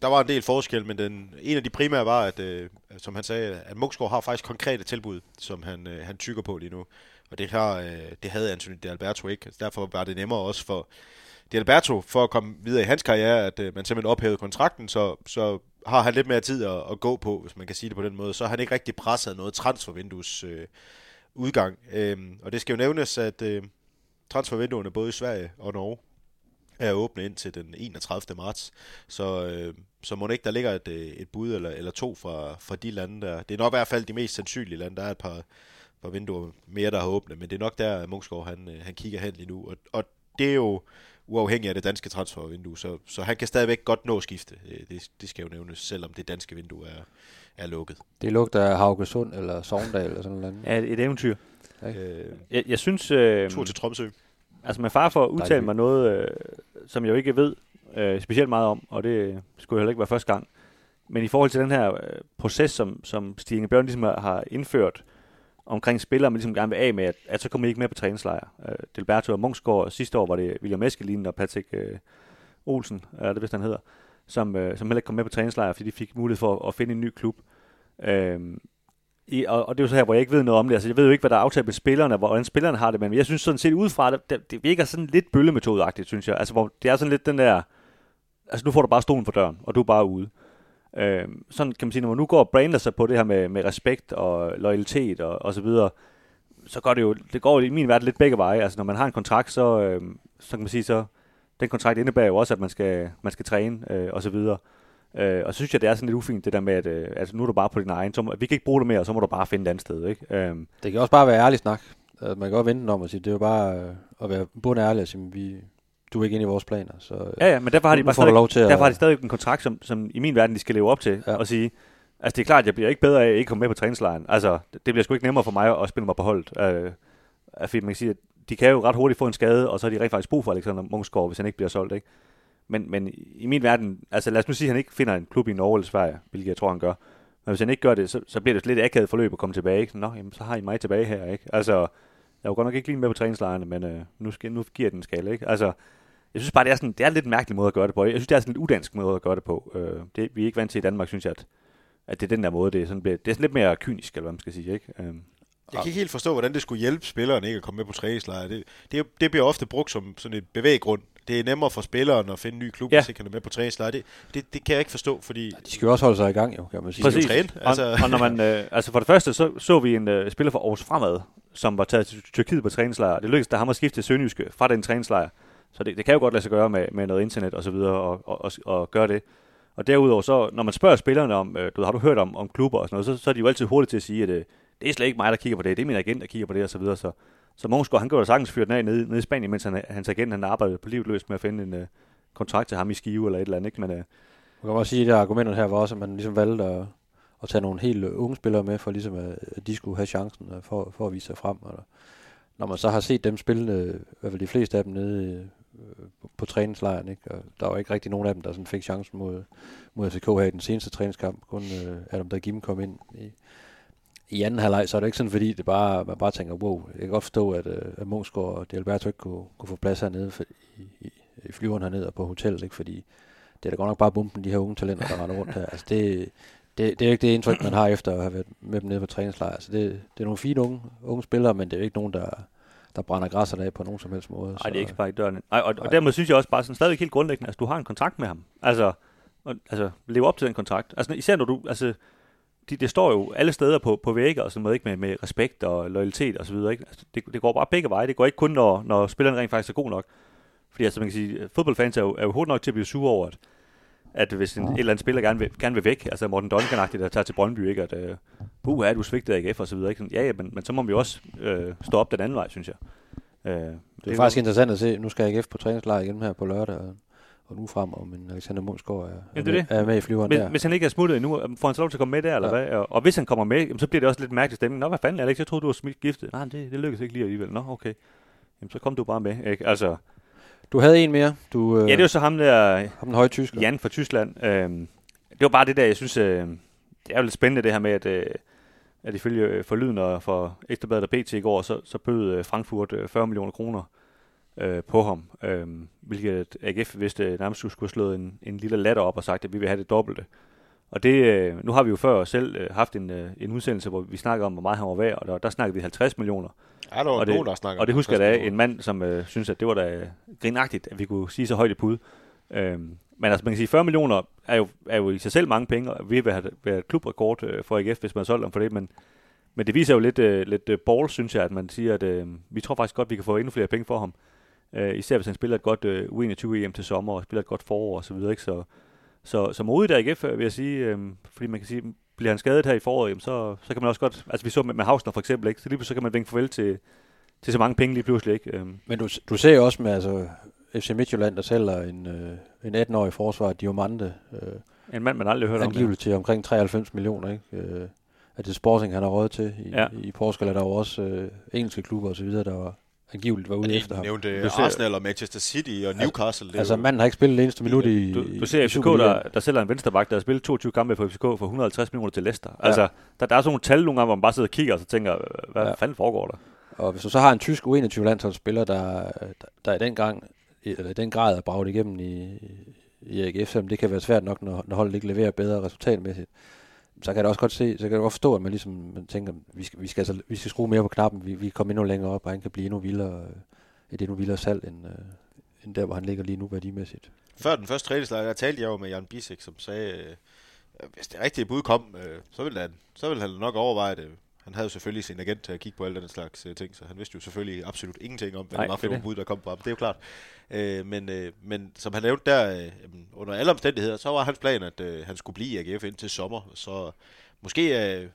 der var en del forskel, men en af de primære var, at, som han sagde, at Munksgaard har faktisk konkrete tilbud, som han tygger på lige nu. Og det havde Anthony D'Alberto ikke. Derfor var det nemmere også for D'Alberto, for at komme videre i hans karriere, at man simpelthen ophævede kontrakten, så har han lidt mere tid at gå på, hvis man kan sige det på den måde. Så har han ikke rigtig presset noget transfervindues udgang. Og det skal jo nævnes, at transfervinduerne både i Sverige og Norge er åbne ind til den 31. marts, så må det ikke, der ligger et bud eller to fra de lande der. Det er nok i hvert fald de mest sandsynlige lande, der er et par vinduer mere, der har åbnet, men det er nok der, Munksgaard han kigger hen lige nu, og det er jo uafhængig af det danske transfervindue, så han kan stadigvæk godt nå at skifte. Det skal jo nævnes, selvom det danske vindue er lukket. Det lugter Haugesund eller Sogndal eller sådan noget. Ja, et eventyr. Jeg synes... tur til Tromsø. Altså med far for at udtale mig noget, som jeg jo ikke ved specielt meget om, og det skulle heller ikke være første gang. Men i forhold til den her proces, som Stig Inge Bjørn ligesom har indført omkring spillere, man ligesom gerne vil af med, at så kommer I ikke med på træningslejre. D'Alberto og Munksgaard, og sidste år var det William Eskelin og Patrick Olsen, det vidste han hedder, som heller ikke kom med på træningslejre, fordi de fik mulighed for at finde en ny klub. Og det er jo så her, hvor jeg ikke ved noget om det. Altså, jeg ved jo ikke, hvad der er aftalt med spillerne, hvordan spillerne har det, men jeg synes sådan set udefra, det virker sådan lidt bøllemetodeagtigt, synes jeg. Altså, hvor det er sådan lidt den der, altså nu får du bare stolen for døren, og du er bare ude. Sådan kan man sige, når man nu går og brander sig på det her med respekt og loyalitet og så videre, så går det jo, det går i min verden lidt begge veje. Altså når man har en kontrakt, så kan man sige, så den kontrakt indebærer jo også, at man skal træne og så videre. Og så synes jeg, det er sådan lidt ufint, det der med, at altså, nu er du bare på din egen, så vi kan ikke bruge det mere, og så må du bare finde et andet sted, ikke? Det kan også bare være ærlig snak. Altså, man kan godt vente om at sige, det er jo bare at være bundærlig og sige, du er ikke inde i vores planer. Så, ja, men derfor har de stadig en kontrakt, som i min verden, de skal leve op til, ja. Og sige, altså det er klart, jeg bliver ikke bedre af at ikke komme med på træningslejren. Altså, det bliver sgu ikke nemmere for mig at spille mig på holdet. Fordi man kan sige, at de kan jo ret hurtigt få en skade, og så har de rent faktisk brug for Alexander Munksgaard, hvis han ikke bliver solgt, ikke? Men i min verden, altså lad os nu sige, at han ikke finder en klub i Norge eller Sverige, hvilket jeg tror, han gør. Men hvis han ikke gør det, så bliver det lidt akavet forløb at komme tilbage, ikke? Nå, jamen, så har I mig tilbage her, ikke? Altså... Jeg var godt nok ikke lige med på træningslejrene, men nu giver den skala, ikke? Altså, jeg synes bare, det er lidt mærkelig måde at gøre det på. Jeg synes, det er sådan en lidt udansk måde at gøre det på. Vi er ikke vant til i Danmark, synes jeg, at det er den der måde, det er sådan lidt mere kynisk, eller hvad man skal sige, ikke? Jeg kan ikke helt forstå, hvordan det skulle hjælpe spilleren ikke at komme med på træningslejre. Det bliver ofte brugt som sådan et bevæggrund. Det er nemmere for spilleren at finde en ny klub, hvis ikke han er med på træningslejre. Det kan jeg ikke forstå, fordi... De skal jo også holde sig i gang, jo, kan man sige. Præcis. Og når man, altså for det første, så vi en spiller fra Aarhus Fremad, som var taget til Tyrkiet på træningslejre. Det lykkedes der ham at skifte til Sønderjyske fra den træningslejre. Så det kan jo godt lade sig gøre med noget internet og så videre, og gøre det. Og derudover så, når man spørger spillerne om, har du hørt om klubber og sådan noget, så er de jo altid hurtigt til at sige, at det er slet ikke mig, der kigger på det, det er min agent, der kigger på det og så videre. Så Munksgaard, han går jo sagtens fyret af nede i Spanien, mens hans agent, han arbejdede på livet løs med at finde en kontrakt til ham i Skive eller et eller andet, ikke? Men man kan også sige, at der argumentet her var også, at man ligesom valgte at tage nogle helt unge spillere med, for ligesom at de skulle have chancen for at vise sig frem. Eller. Når man så har set dem spille, i hvert fald de fleste af dem nede på træningslejren, ikke? Og der var ikke rigtig nogen af dem, der sådan fik chancen mod FCK her i den seneste træningskamp, kun Adam Dagim kom ind i anden halvleg, så er det ikke sådan, fordi det bare, man bare tænker, wow, jeg kan godt forstå, at Munksgaard og D'Alberto ikke kunne få plads hernede i flyveren hernede og på hotellet, ikke? Fordi det er da godt nok bare bumpen, de her unge talenter, der render rundt her. Altså det er jo ikke det indtryk, man har efter at have været med dem nede på træningslejr. Altså det er nogle fine unge spillere, men det er jo ikke nogen, der brænder græsserne af på nogen som helst måde. Nej, det er ikke sparket dørene. Og dermed synes jeg også bare sådan stadigvæk helt grundlæggende, altså du har en kontrakt med ham. Altså lev op til den kontrakt. Altså især når du, altså det står jo alle steder på vægge og sådan noget, ikke? Med respekt og loyalitet og så videre, ikke? Altså, det går bare begge veje. Det går ikke kun, når spilleren rent faktisk er god nok. Fordi altså, man kan sige, fodboldfans er jo hurtigt nok til at blive sure over, at hvis et eller andet spiller gerne vil væk, altså Morten Duncan-agtigt, der tager til Brøndby, ikke? At du svigtede AGF og så videre, ikke? Ja, men så må vi også stå op den anden vej, synes jeg. Det er faktisk interessant at se. Nu skal AGF på træningslejr igen her på lørdag, og nu frem om en Alexander Munksgaard er med i flyveren der. Hvis han ikke er smuttet endnu, får han så lov til at komme med der, eller hvad? Og hvis han kommer med, jamen, så bliver det også lidt mærkelig stemning. Nå, hvad fanden, Alex, jeg troede, du var giftet. Nej, det lykkedes ikke lige alligevel. Nå, okay. Jamen, så kom du bare med, ikke? Altså... Du havde en mere. Ja, det var så ham der... Ham den høje tysker. Jan fra Tyskland. Det var bare det der, jeg synes... det er jo lidt spændende det her med, at ifølge forlydende for Ekstra Bladet og BT i går, så bød Frankfurt 40 millioner kroner på ham, hvilket AGF vidste nærmest skulle have slået en lille latter op og sagt, at vi vil have det dobbelte. Og det, nu har vi jo før selv haft en udsendelse, hvor vi snakkede om, hvor meget han var værd, og der snakkede vi 50 millioner. Ja, der var nogen, der snakkede. Og det husker jeg da, en mand, som synes, at det var da grinagtigt, at vi kunne sige så højt i pud. Men altså, man kan sige, 40 millioner er jo i sig selv mange penge, og vi vil have et klubrekord for AGF, hvis man har solgt dem for det, men det viser jo lidt balls, synes jeg, at man siger, at vi tror faktisk godt, vi kan få endnu flere penge for ham. Især hvis han spiller et godt U21-EM til sommer og spiller et godt forår og så videre, ikke? Så modigt der AGF, vil jeg sige, fordi man kan sige, bliver han skadet her i foråret, jamen, så kan man også godt, altså vi så med Hausner for eksempel, ikke? Så lige pludselig kan man vinke farvel til så mange penge lige pludselig, ikke? Men du ser jo også med, altså FC Midtjylland, der sælger en 18-årig forsvarer, Diomande. En mand, man aldrig hørt om. Angiveligt til omkring 93 millioner, ikke? At det Sporting, han har råd til. I Portugal er der jo også engelske klubber osv., der var angiveligt var ude efter ham. Nævnte Arsenal og Manchester City og Newcastle. Altså manden har ikke spillet det eneste minut i Du ser FCK, der sælger en venstreback, der har spillet 22 kampe for FCK for 150 millioner til Leicester. Altså, der er sådan nogle tal nogle gange, hvor man bare sidder og kigger og så tænker, hvad fanden foregår der? Og hvis du så har en tysk U21-landsholdsspiller, der i den grad er braget igennem i AGF, selvom det kan være svært nok, når holdet ikke leverer bedre resultatmæssigt, så kan jeg også godt se, så kan jeg godt forstå, at man ligesom man tænker, vi skal skrue mere på knappen, vi kommer endnu længere op, og han kan blive endnu vildere salg, end der, hvor han ligger lige nu værdimæssigt. Før den første træningslejr, der talte jeg jo med Jan Bisek, som sagde, hvis det rigtige bud kom, så ville han nok overveje det. Han havde jo selvfølgelig sin agent til at kigge på alle den slags ting, så han vidste jo selvfølgelig absolut ingenting om, hvad det var for nogle bud, der kom på ham. Det er jo klart. Men som han nævnte der, under alle omstændigheder, så var hans plan, at han skulle blive i AGF indtil sommer. Så måske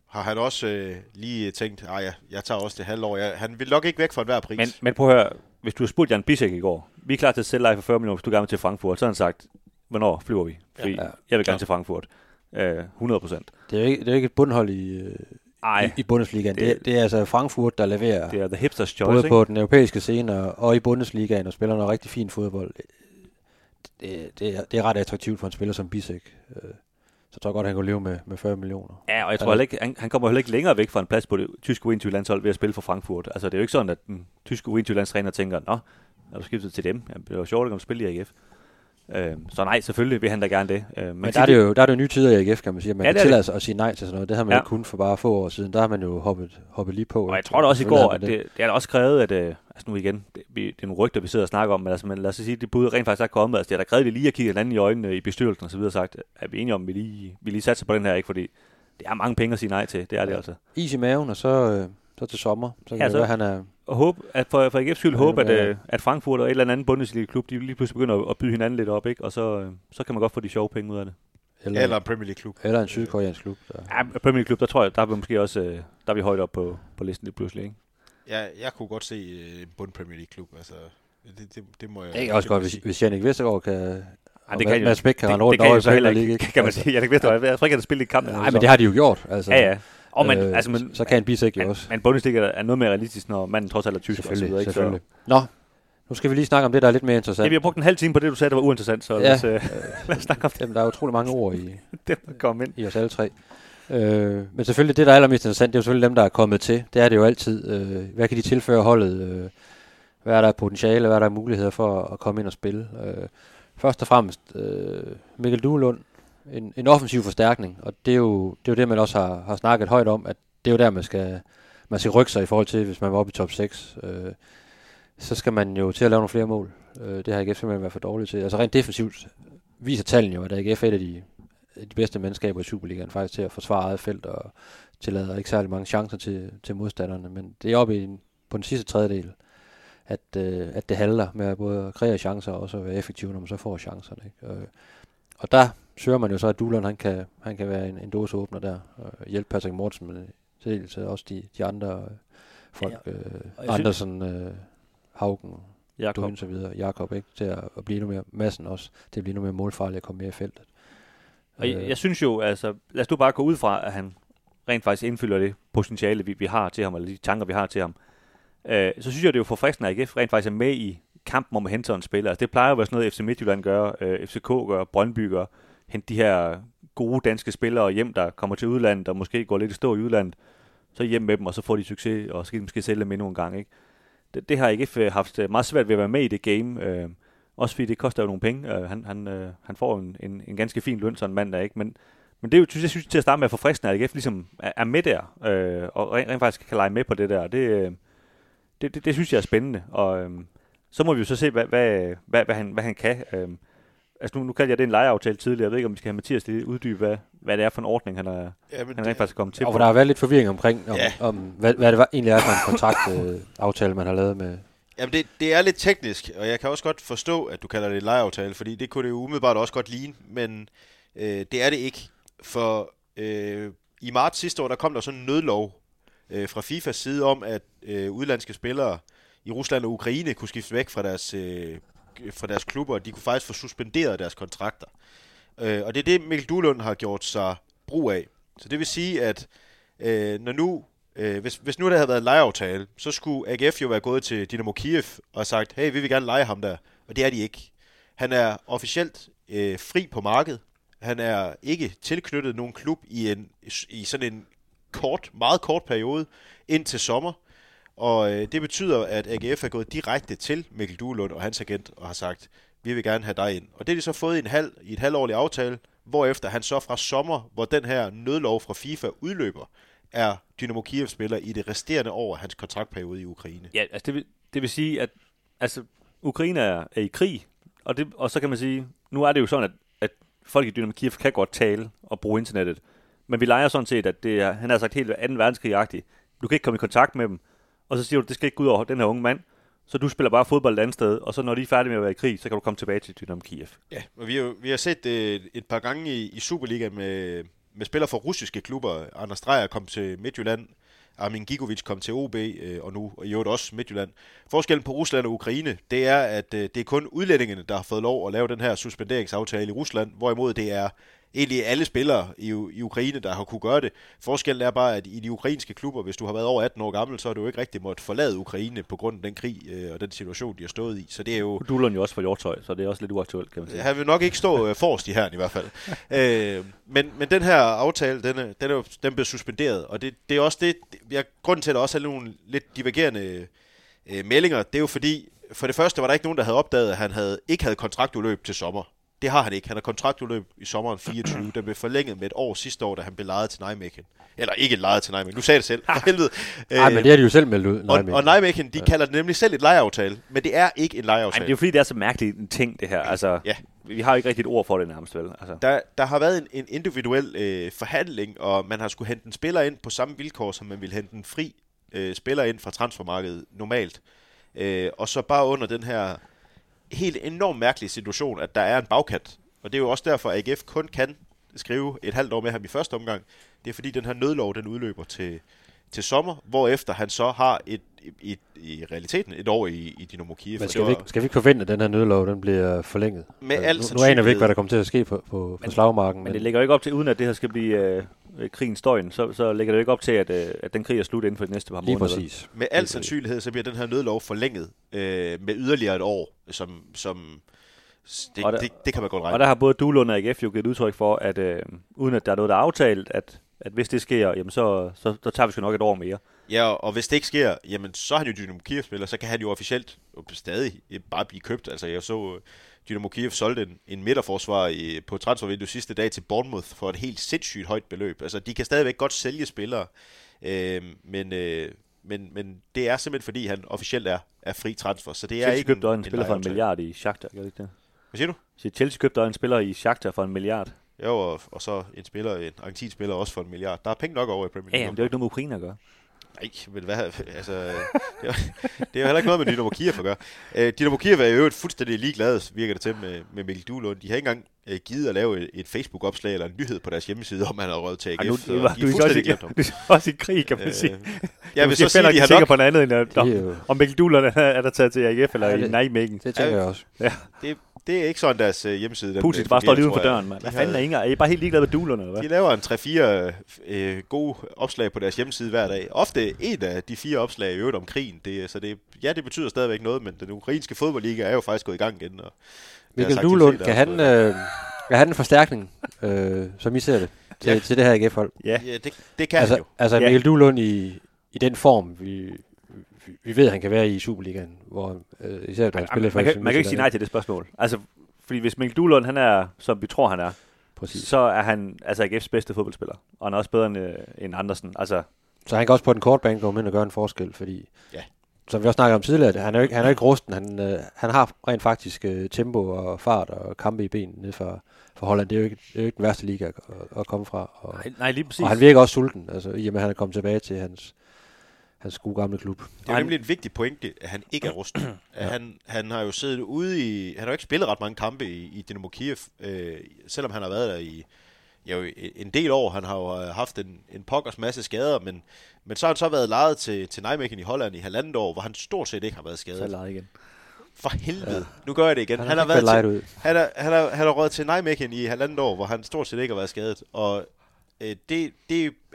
har han også lige tænkt, jeg tager også det halvår. Han vil nok ikke væk for enhver pris. Men prøv at høre, hvis du har spurgt Jan Bisek i går, vi er klar til at sælge dig for 40 millioner, hvis du gerne vil til Frankfurt, så har han sagt, hvornår flyver vi? Fordi jeg vil gerne til Frankfurt. 100%. Det er jo ikke et bundhold i Bundesligaen. Det er altså Frankfurt, der leverer. Det er the hipsters choice, både på den europæiske scene og i Bundesligaen, og spiller noget rigtig fin fodbold. Det er ret attraktivt for en spiller som Bisek. Så tror jeg godt, han kunne leve med 40 millioner. Ja, og jeg tror ikke, han kommer heller ikke længere væk fra en plads på det tyske U21-landshold ved at spille for Frankfurt. Altså, det er jo ikke sådan, at den tyske U21-landstræner tænker, nå, er du skiftet til dem? Det var sjovt, at han spille i AGF. Så nej, selvfølgelig vil han da gerne det. Men der er det jo nye tider i AGF, kan man sige. Man kan tillade sig at sige nej til sådan noget. Det havde man jo kun for bare få år siden. Der har man jo hoppet lige på. Og jeg tror da også i går, at det er da også krævet, at altså nu igen, det er nogle rygter, vi sidder og snakker om, men lad os sige, at det bud rent faktisk er kommet. Altså, det er da krævet, at vi lige har kigget hinanden i øjnene i bestyrelsen og så videre sagt, at vi er enige om, at vi lige satser på den her, ikke? Fordi det er mange penge at sige nej til. Det er det altså. Is i maven, og så til sommer. Så kan det være, han er... Og håbe, at for AGF's skyld håbe, at Frankfurt og et eller andet Bundesliga-klub, de lige pludselig begynder at byde hinanden lidt op, ikke? Og så kan man godt få de sjove penge ud af det. Eller en Premier League-klub. Eller en sydkoreansk klub. Ja, Premier League-klub, der tror jeg, der er vi måske også der er vi højt op på listen lidt pludselig, ikke? Ja, jeg kunne godt se en bund Premier League-klub, altså det må jeg... Det er også godt, hvis Jan Vestergaard kan... Og det Mads Bæk kan rende rundt over i Premier League, ikke? Kan man sige, Jan Vestergaard, jeg tror ikke, han har spillet et kamp. Nej, men det har de jo gjort, altså. Ja. Så kan en Bisek jo også. Men Bundesliga er noget mere realistisk, når manden trods alt er tysk og så videre, ikke? Selvfølgelig. Nå, nu skal vi lige snakke om det, der er lidt mere interessant. Ja, vi har brugt en halv time på det, du sagde, der var uinteressant, så lad os snakke om det. Jamen, der er utrolig mange ord i os alle tre. Men selvfølgelig, det der er allermest interessant, det er jo selvfølgelig dem, der er kommet til. Det er det jo altid. Hvad kan de tilføre holdet? Hvad er der potentiale? Hvad er der muligheder for at komme ind og spille? Først og fremmest Mikkel Duelund. En offensiv forstærkning, og det er jo det, man også har snakket højt om, at det er jo der, man skal rykke sig i forhold til, hvis man var oppe i top 6. Så skal man jo til at lave nogle flere mål. Det har AGF simpelthen været for dårligt til. Altså rent defensivt viser tallene jo, at AGF er et af de bedste mandskaber i Superligaen faktisk til at forsvare eget felt og tillader ikke særlig mange chancer til modstanderne, men det er oppe på den sidste tredjedel, at det handler med både at kreere chancer og også at være effektiv, når man så får chancerne. Ikke? Og der søger man jo så, at Duelund, han kan være en dåseåbner der, og hjælpe Patrick Mortensen med det, så også de andre folk, Andersen, Haugen, Jakob og så videre, Jakob, ikke, til at blive endnu mere massen også, til at blive endnu mere målfarlig at komme mere i feltet. Og jeg synes jo, altså, lad os nu bare gå ud fra, at han rent faktisk indfylder det potentiale, vi har til ham, eller de tanker, vi har til ham. Så synes jeg, det er jo forfriskende, at AGF rent faktisk er med i kampen om at hente en spiller. Altså, det plejer jo at være sådan noget, FC Midtjylland gør, FCK gør, Brøndby gør, hente de her gode danske spillere hjem, der kommer til udlandet og måske går lidt i stå i udlandet, så hjem med dem, og så får de succes, og så skal de måske sælge dem endnu en gang. Ikke? Det har AGF haft meget svært ved at være med i det game, også fordi det koster jo nogle penge. Han får en ganske fin løn, sådan en mand der, ikke? Men det er jo, jeg synes, til at starte med at forfriskende, at AGF ligesom er med der, og rent faktisk kan lege med på det der. Det synes jeg er spændende, og så må vi jo så se, hvad han kan. Altså nu kaldte jeg det en lejeaftale tidligere. Jeg ved ikke, om vi skal have Mathias lidt uddybe, hvad det er for en ordning, han rent faktisk kommet til. Og der har været lidt forvirring om hvad det egentlig er for en kontraktaftale, man har lavet med... Jamen det er lidt teknisk, og jeg kan også godt forstå, at du kalder det en lejeaftale, fordi det kunne det jo umiddelbart også godt ligne, men det er det ikke. For i marts sidste år, der kom der sådan en nødlov fra FIFAs side om, at udlandske spillere i Rusland og Ukraine kunne skifte væk fra deres fra deres klubber, at de kunne faktisk få suspenderet deres kontrakter. Og det er det, Mikkel Duelund har gjort sig brug af. Så det vil sige, at når nu, hvis nu der havde været en lejeaftale, så skulle AGF jo være gået til Dynamo Kiev og sagt, hey, vi vil gerne leje ham der. Og det er de ikke. Han er officielt fri på markedet. Han er ikke tilknyttet nogen klub i sådan en meget kort periode ind til sommer. Og det betyder, at AGF er gået direkte til Mikkel Duelund og hans agent og har sagt, vi vil gerne have dig ind. Og det har de så fået i et halvårlig aftale, hvorefter han så fra sommer, hvor den her nødlov fra FIFA udløber, er Dynamo Kiev-spiller i det resterende år af hans kontraktperiode i Ukraine. Ja, altså det vil sige, at altså, Ukraine er i krig, og så kan man sige, nu er det jo sådan, at folk i Dynamo Kiev kan godt tale og bruge internettet, men vi leger sådan set, at det er, han har sagt helt 2. verdenskrig-agtigt, du kan ikke komme i kontakt med dem, og så siger du, det skal ikke gå ud over den her unge mand, så du spiller bare fodbold et andet sted, og så når de er færdige med at være i krig, så kan du komme tilbage til Dynamo Kiev. Ja, og vi har set et par gange i Superliga med spillere fra russiske klubber. Anders Dreyer kom til Midtjylland, Armin Gigovic kom til OB, og nu og i øvrigt også Midtjylland. Forskellen på Rusland og Ukraine, det er, at det er kun udlændingene, der har fået lov at lave den her suspenderingsaftale i Rusland, hvorimod det er egentlig alle spillere i Ukraine, der har kunne gøre det. Forskellen er bare, at i de ukrainske klubber, hvis du har været over 18 år gammel, så har du jo ikke rigtig måttet forlade Ukraine på grund af den krig og den situation, de har stået i. Så det er jo... Duelund jo også fra Hjortøj, så det er også lidt uaktuelt, kan man sige. Han vil nok ikke stå forrest i herren i hvert fald. Men den her aftale, den blev suspenderet, og det er også det... Grunden til, at der også er nogle lidt divergerende meldinger, det er jo fordi, for det første var der ikke nogen, der havde opdaget, at han ikke havde kontraktudløb til sommer. Det har han ikke. Han har kontraktudløb i sommeren 24. Der blev forlænget med et år sidste år, da han blev lejet til Nijmegen. Eller ikke lejet til Nijmegen. Du sagde det selv. Helvede. Nej, men det har de jo selv meldt ud. Og Nijmegen, de kalder det nemlig selv et lejeaftale. Men det er ikke en lejeaftale. Men det er jo fordi, det er så mærkeligt en ting, det her. Altså, ja. Vi har jo ikke rigtigt et ord for det nærmest, vel? Altså. Der har været en individuel forhandling, og man har skulle hente en spiller ind på samme vilkår, som man ville hente en fri spiller ind fra transfermarkedet normalt. Og så bare under den her... helt enormt mærkelig situation, at der er en bagkant. Og det er jo også derfor, at AGF kun kan skrive et halvt år med ham i første omgang. Det er fordi, den her nødlov, den udløber til sommer, hvorefter han så har i realiteten et år i Dynamo Kiev. Men skal vi ikke forvente, at den her nødlov, den bliver forlænget? Nu aner vi ikke, hvad der kommer til at ske på slagmarken. Men det ligger jo ikke op til, uden at det her skal blive krigens døgn, så ligger det jo ikke op til, at den krig er slut inden for de næste par måneder. Lige præcis. Med al sandsynlighed, så bliver den her nødlov forlænget med yderligere et år, som det kan man godt regne. Og der har både Duelund og AGF jo givet udtryk for, at uden at der er noget, der er aftalt, at hvis det sker, jamen så tager vi sgu nok et år mere. Ja, og hvis det ikke sker, jamen så er han jo Dynamo Kiev-spiller, så kan han jo officielt stadig bare blive købt. Altså jeg så Dynamo Kiev solgte en midterforsvar på transfervinduet sidste dag til Bournemouth for et helt sindssygt højt beløb. Altså de kan stadigvæk godt sælge spillere, men det er simpelthen fordi han officielt er fri transfer. Så det er ikke købt en spiller for en milliard i Shakhtar, gør det ikke det? Hvad siger du? Så Chelsea købte en spiller i Shakhtar for en milliard. Jo, og så en argentinsk spiller også for en milliard. Der er penge nok over i Premier League. Ja, men det er jo ikke noget med Ukraine at gøre. Nej, men hvad? Altså, det er jo heller ikke noget med Dynamo Kiev at gøre. Dynamo Kiev er jo et fuldstændig ligeglade, virker det til, med Mikkel Duelund. De har ikke engang givet at lave et Facebook-opslag eller en nyhed på deres hjemmeside, om han har røget til AGF. Du er fuldstændig glemt om. Du er også i krig, kan man sige. Ja, hvis så siger, de har nok... på noget andet, end om Mikkel Duelund er der taget til AGF eller i Nijmegen. Det tænker jeg også. Ja. Det er ikke sådan deres hjemmeside. Putin bare står lige uden for døren, mand. Hvad fanden er Inger? Er I bare helt ligeglade med Duelund, eller hvad? De laver en 3-4 gode opslag på deres hjemmeside hver dag. Ofte et af de 4 opslag i øvrigt om krigen. Det betyder stadigvæk noget, men den ukrainske fodboldliga er jo faktisk gået i gang igen. Og Mikkel Duelund, kan han en forstærkning, som I ser det, til det her AGF-hold? Ja, det kan han jo. Altså Mikkel Duelund i den form, vi ved, at han kan være i Superligaen, hvor især der spiller for. Man kan ikke sige nej til det spørgsmål. Altså, fordi hvis Mikkel Duelund, han er, som vi tror, han er, præcis, så er han altså AGF's bedste fodboldspiller. Og han er også bedre end Andersen. Altså, så han kan også på den korte bane gå ind og gøre en forskel, fordi, ja, som vi også snakkede om tidligere, han er jo ikke rusten. Han har rent faktisk tempo og fart og kampe i benene nede for Holland. Det er jo ikke den værste liga at komme fra. Og, nej, lige præcis. Og han virker også sulten, altså, i og med, at han er kommet tilbage til hans gode gamle klub. Det er nemlig en vigtig pointe, at han ikke er rustet. Ja. Han har jo siddet ude i... Han har jo ikke spillet ret mange kampe i Dynamo Kiev, selvom han har været der i en del år. Han har jo haft en pokkers masse skader, men så har han så været lejet til Nijmegen i Holland i halvandet år, hvor han stort set ikke har været skadet. Så lejet igen. For helvede. Ja. Nu gør jeg det igen. Han har været røget til Nijmegen i halvandet år, hvor han stort set ikke har været skadet. Og det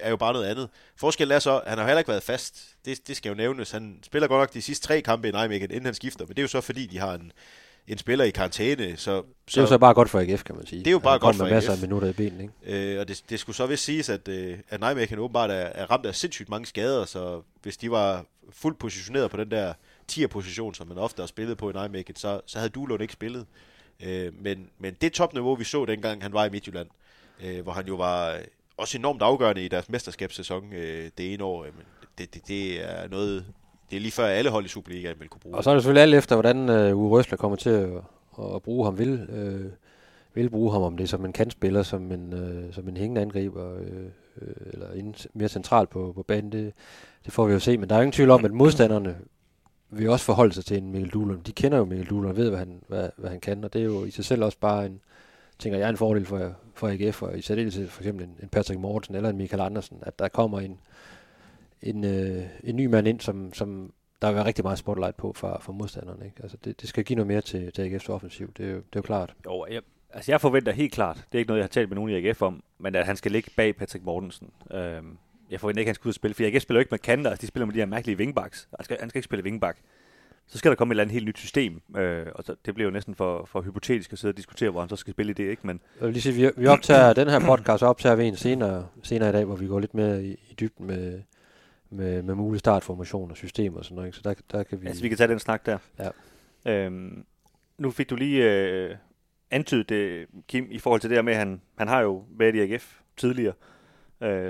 er jo bare noget andet. Forskellen er så, han har heller ikke været fast. Det skal jo nævnes. Han spiller godt nok de sidste 3 kampe i Nijmegen, inden han skifter. Men det er jo så, fordi de har en spiller i karantæne. Så det er jo så bare godt for AGF, kan man sige. Det er jo bare godt for AGF. Han kommer med masser af minutter i benen, ikke? Og det skulle så vist siges, at Nijmegen åbenbart er ramt af sindssygt mange skader. Så hvis de var fuldt positioneret på den der 10'er-position, som man ofte har spillet på i Nijmegen, så havde Duelund ikke spillet. Men det topniveau, vi så dengang, han var i Midtjylland, hvor han jo var også enormt afgørende i deres mesterskabssæson det ene år, det er noget, det er lige før alle hold i Superligaen vil kunne bruge. Og så er det selvfølgelig alt efter, hvordan Uwe Rösler kommer til at bruge ham, vil bruge ham, om det som en kantspiller, som en hængende angriber, eller mere centralt på banen, det får vi jo se. Men der er ingen tvivl om, at modstanderne vil også forholde sig til en Mikkel Duelund. De kender jo Mikkel Duelund og ved, hvad han kan, og det er jo i sig selv også bare en fordel for AGF, og i særdeleshed for eksempel en Patrick Mortensen eller en Michael Andersen, at der kommer en ny mand ind, som der vil være rigtig meget spotlight på for modstanderne, ikke? Altså det skal give noget mere til AGF's offensiv, det er jo klart. Jo, jeg forventer helt klart, det er ikke noget, jeg har talt med nogen i AGF om, men at han skal ligge bag Patrick Mortensen. Jeg forventer ikke, at han skal ud og spille, for AGF spiller jo ikke med kanter, altså de spiller med de her mærkelige wingbacks. Han skal ikke spille wingback. Så skal der komme et eller andet helt nyt system, og så, det bliver jo næsten for hypotetisk at sidde og diskutere, hvor han så skal spille i det, ikke? Men jeg vil lige sige, vi optager den her podcast, og optager vi en senere i dag, hvor vi går lidt mere i dybden med mulig startformation og system og sådan noget, ikke? Så der kan vi... Altså, vi kan tage den snak der. Ja. Nu fik du lige antydet det, Kim, i forhold til det her med, at han har jo været i AGF tidligere,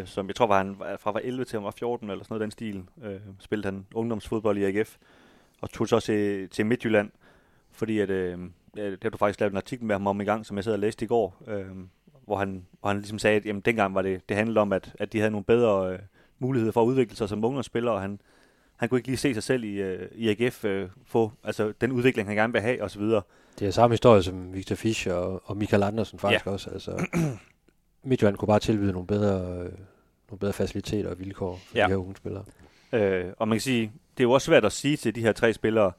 som jeg tror var 11 til han var 14, eller sådan noget den stil, spillede han ungdomsfodbold i AGF. Og tog så til Midtjylland, fordi at, det har du faktisk lavet en artikel med ham om i gang, som jeg sad og læste i går, hvor han ligesom sagde, at jamen, dengang var det handlede om, at de havde nogle bedre muligheder for at udvikle sig som ungdomsspiller, og han kunne ikke lige se sig selv i AGF få altså, den udvikling, han gerne vil have, osv. Det er samme historie som Victor Fischer og Michael Andersen faktisk, ja. Også. Altså, Midtjylland kunne bare tilbyde nogle bedre faciliteter og vilkår for de her unge spillere. Og man kan sige, det er jo også svært at sige til de her 3 spillere,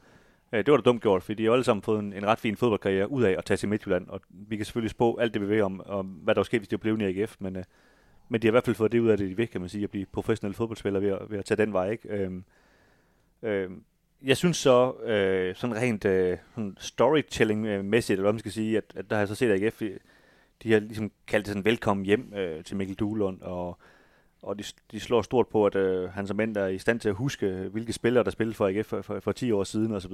det var da dumt gjort, for de har alle sammen fået en ret fin fodboldkarriere ud af at tage til Midtjylland, og vi kan selvfølgelig spå alt det vi ved om hvad der sker, hvis de blev i AGF, men de har i hvert fald fået det ud af det, de vil, kan man sige, at blive professionelle fodboldspillere ved at tage den vej, ikke? Jeg synes så, sådan rent storytelling-mæssigt, eller hvad man skal sige, at der har jeg så set AGF, de har ligesom kaldt det sådan velkommen hjem til Mikkel Duelund, og de slår stort på, at han som mænd er i stand til at huske, hvilke spillere, der spillede for AGF for 10 år siden, osv.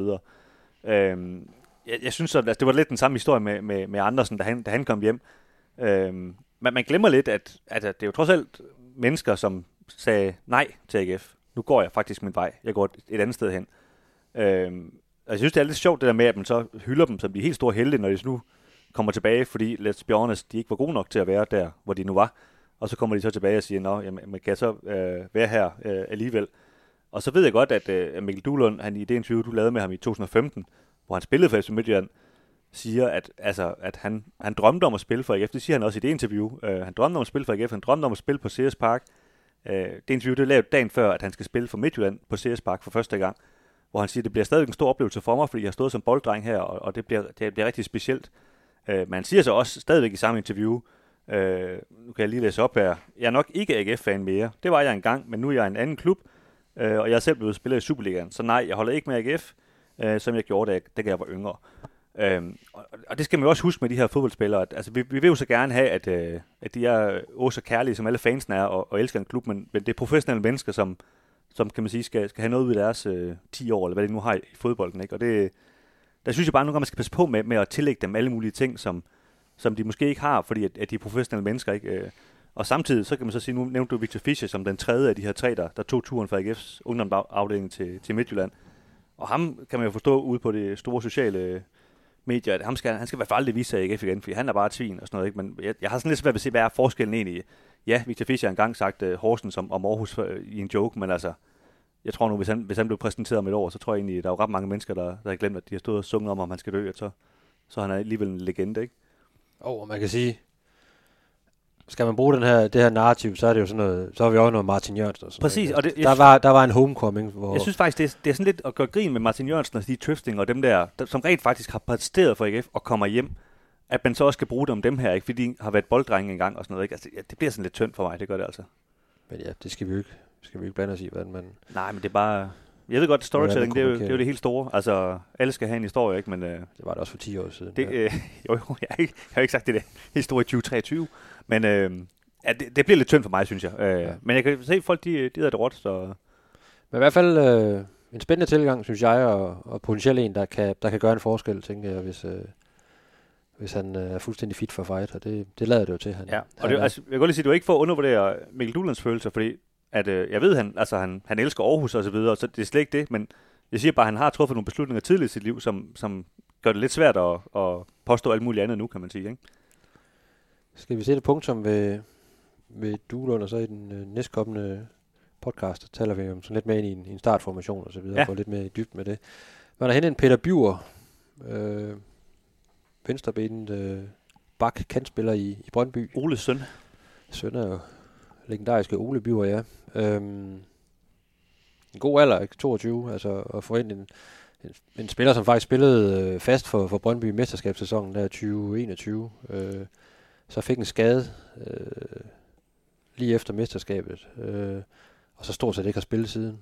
Jeg synes, at det var lidt den samme historie med Andersen, da han kom hjem. Men man glemmer lidt, at det er jo trods alt mennesker, som sagde nej til AGF. Nu går jeg faktisk min vej. Jeg går et andet sted hen. Jeg synes, det er lidt sjovt, det der med, at man så hylder dem som de helt store helte, når de nu kommer tilbage, fordi let's be honest, de ikke var gode nok til at være der, hvor de nu var. Og så kommer de så tilbage og siger, at man kan så være her alligevel. Og så ved jeg godt, at Mikkel Duelund, han i det interview, du lavede med ham i 2015, hvor han spillede for FC Midtjylland, siger, at han drømte om at spille for AGF. Det siger han også i det interview. Han drømte om at spille for AGF, han drømte om at spille på Ceres Park. Det interview, det lavede dagen før, at han skal spille for Midtjylland på Ceres Park for første gang. Hvor han siger, at det bliver stadig en stor oplevelse for mig, fordi jeg har stået som bolddreng her, og det bliver rigtig specielt. Men han siger så også stadigvæk i samme interview, nu kan jeg lige læse op her. Jeg er nok ikke AGF-fan mere. Det var jeg engang, men nu er jeg en anden klub, og jeg er selv blevet spiller i Superligaen. Så nej, jeg holder ikke med AGF, som jeg gjorde, da jeg var yngre. Og det skal man jo også huske med de her fodboldspillere. Altså, vi vil jo så gerne have, at de er også kærlige, som alle fansen er, og elsker en klub, men det er professionelle mennesker, som kan man sige, skal have noget ud i deres 10 år, eller hvad de nu har i fodbolden, ikke? Og der synes jeg bare, at nogle gange man skal passe på med at tillægge dem alle mulige ting, som de måske ikke har, fordi at de er professionelle mennesker, ikke? Og samtidig, så kan man så sige, nu nævnte du Victor Fischer som den tredje af de her 3, der tog turen fra AGF's ungdomsafdeling til Midtjylland. Og ham kan man jo forstå ude på det store sociale medier, at han skal i hvert fald aldrig vise sig AGF igen, fordi han er bare et svin og sådan noget, ikke? Men jeg har sådan lidt svært ved at se, hvad er forskellen egentlig? Ja, Victor Fischer har engang sagt Horsens om Aarhus i en joke, men altså, jeg tror nu, hvis han blev præsenteret om et år, så tror jeg egentlig, der er jo ret mange mennesker, der har glemt, at de har stået og sunget om han skal dø, og så han er alligevel en legende, ikke? Og man kan sige, skal man bruge den her, det her narrativ, så er det jo sådan noget, så har vi også noget Martin Jørgensen. Og præcis. Noget. Og det, der var en homecoming. Hvor jeg synes faktisk, det er sådan lidt at gøre grin med Martin Jørgensen og Stig Tøfting og dem der, som rent faktisk har præsteret for AGF og kommer hjem, at man så også skal bruge dem, dem her, ikke? Fordi de har været bolddrenge engang og sådan noget. Ikke? Altså, ja, det bliver sådan lidt tyndt for mig, det gør det altså. Men ja, det skal vi jo ikke, blande os i, hvordan man... Nej, men det er bare... Jeg ved godt, storytelling, det er jo det helt store. Altså, alle skal have en historie, ikke? Men, det var det også for 10 år siden. Det, ja. Jeg har ikke sagt det der historie 2023, men ja, det bliver lidt tyndt for mig, synes jeg. Ja. Men jeg kan se, at folk de er det råt, så... Men i hvert fald en spændende tilgang, synes jeg, og potentielt en, der kan gøre en forskel, tænker jeg, hvis han er fuldstændig fit for fight, og det lader det jo til. Han, ja, og altså, jeg kan godt lige sige, at det var ikke for at undervurdere Mikkel Duelunds følelser, fordi at jeg ved, han elsker Aarhus og så videre, så det er slet ikke det, men jeg siger bare, at han har truffet nogle beslutninger tidligt i sit liv, som gør det lidt svært at påstå alt muligt andet nu, kan man sige, ikke? Skal vi sætte et punktum ved Duelund, og så i den næstkommende podcast, taler vi om sådan lidt mere ind i en startformation og så videre, ja. Og får lidt mere i dybt med det. Man har hentet en Peter Bjur, venstrebenet bak, kantspiller i Brøndby. Oles søn. Søn er jo legendariske Ole Bjur, ja. En god alder, ikke? 22, altså at få ind en spiller, som faktisk spillede fast for Brøndby i mesterskabssæsonen der 2021. Så fik en skade lige efter mesterskabet, og så stort set ikke har spillet siden.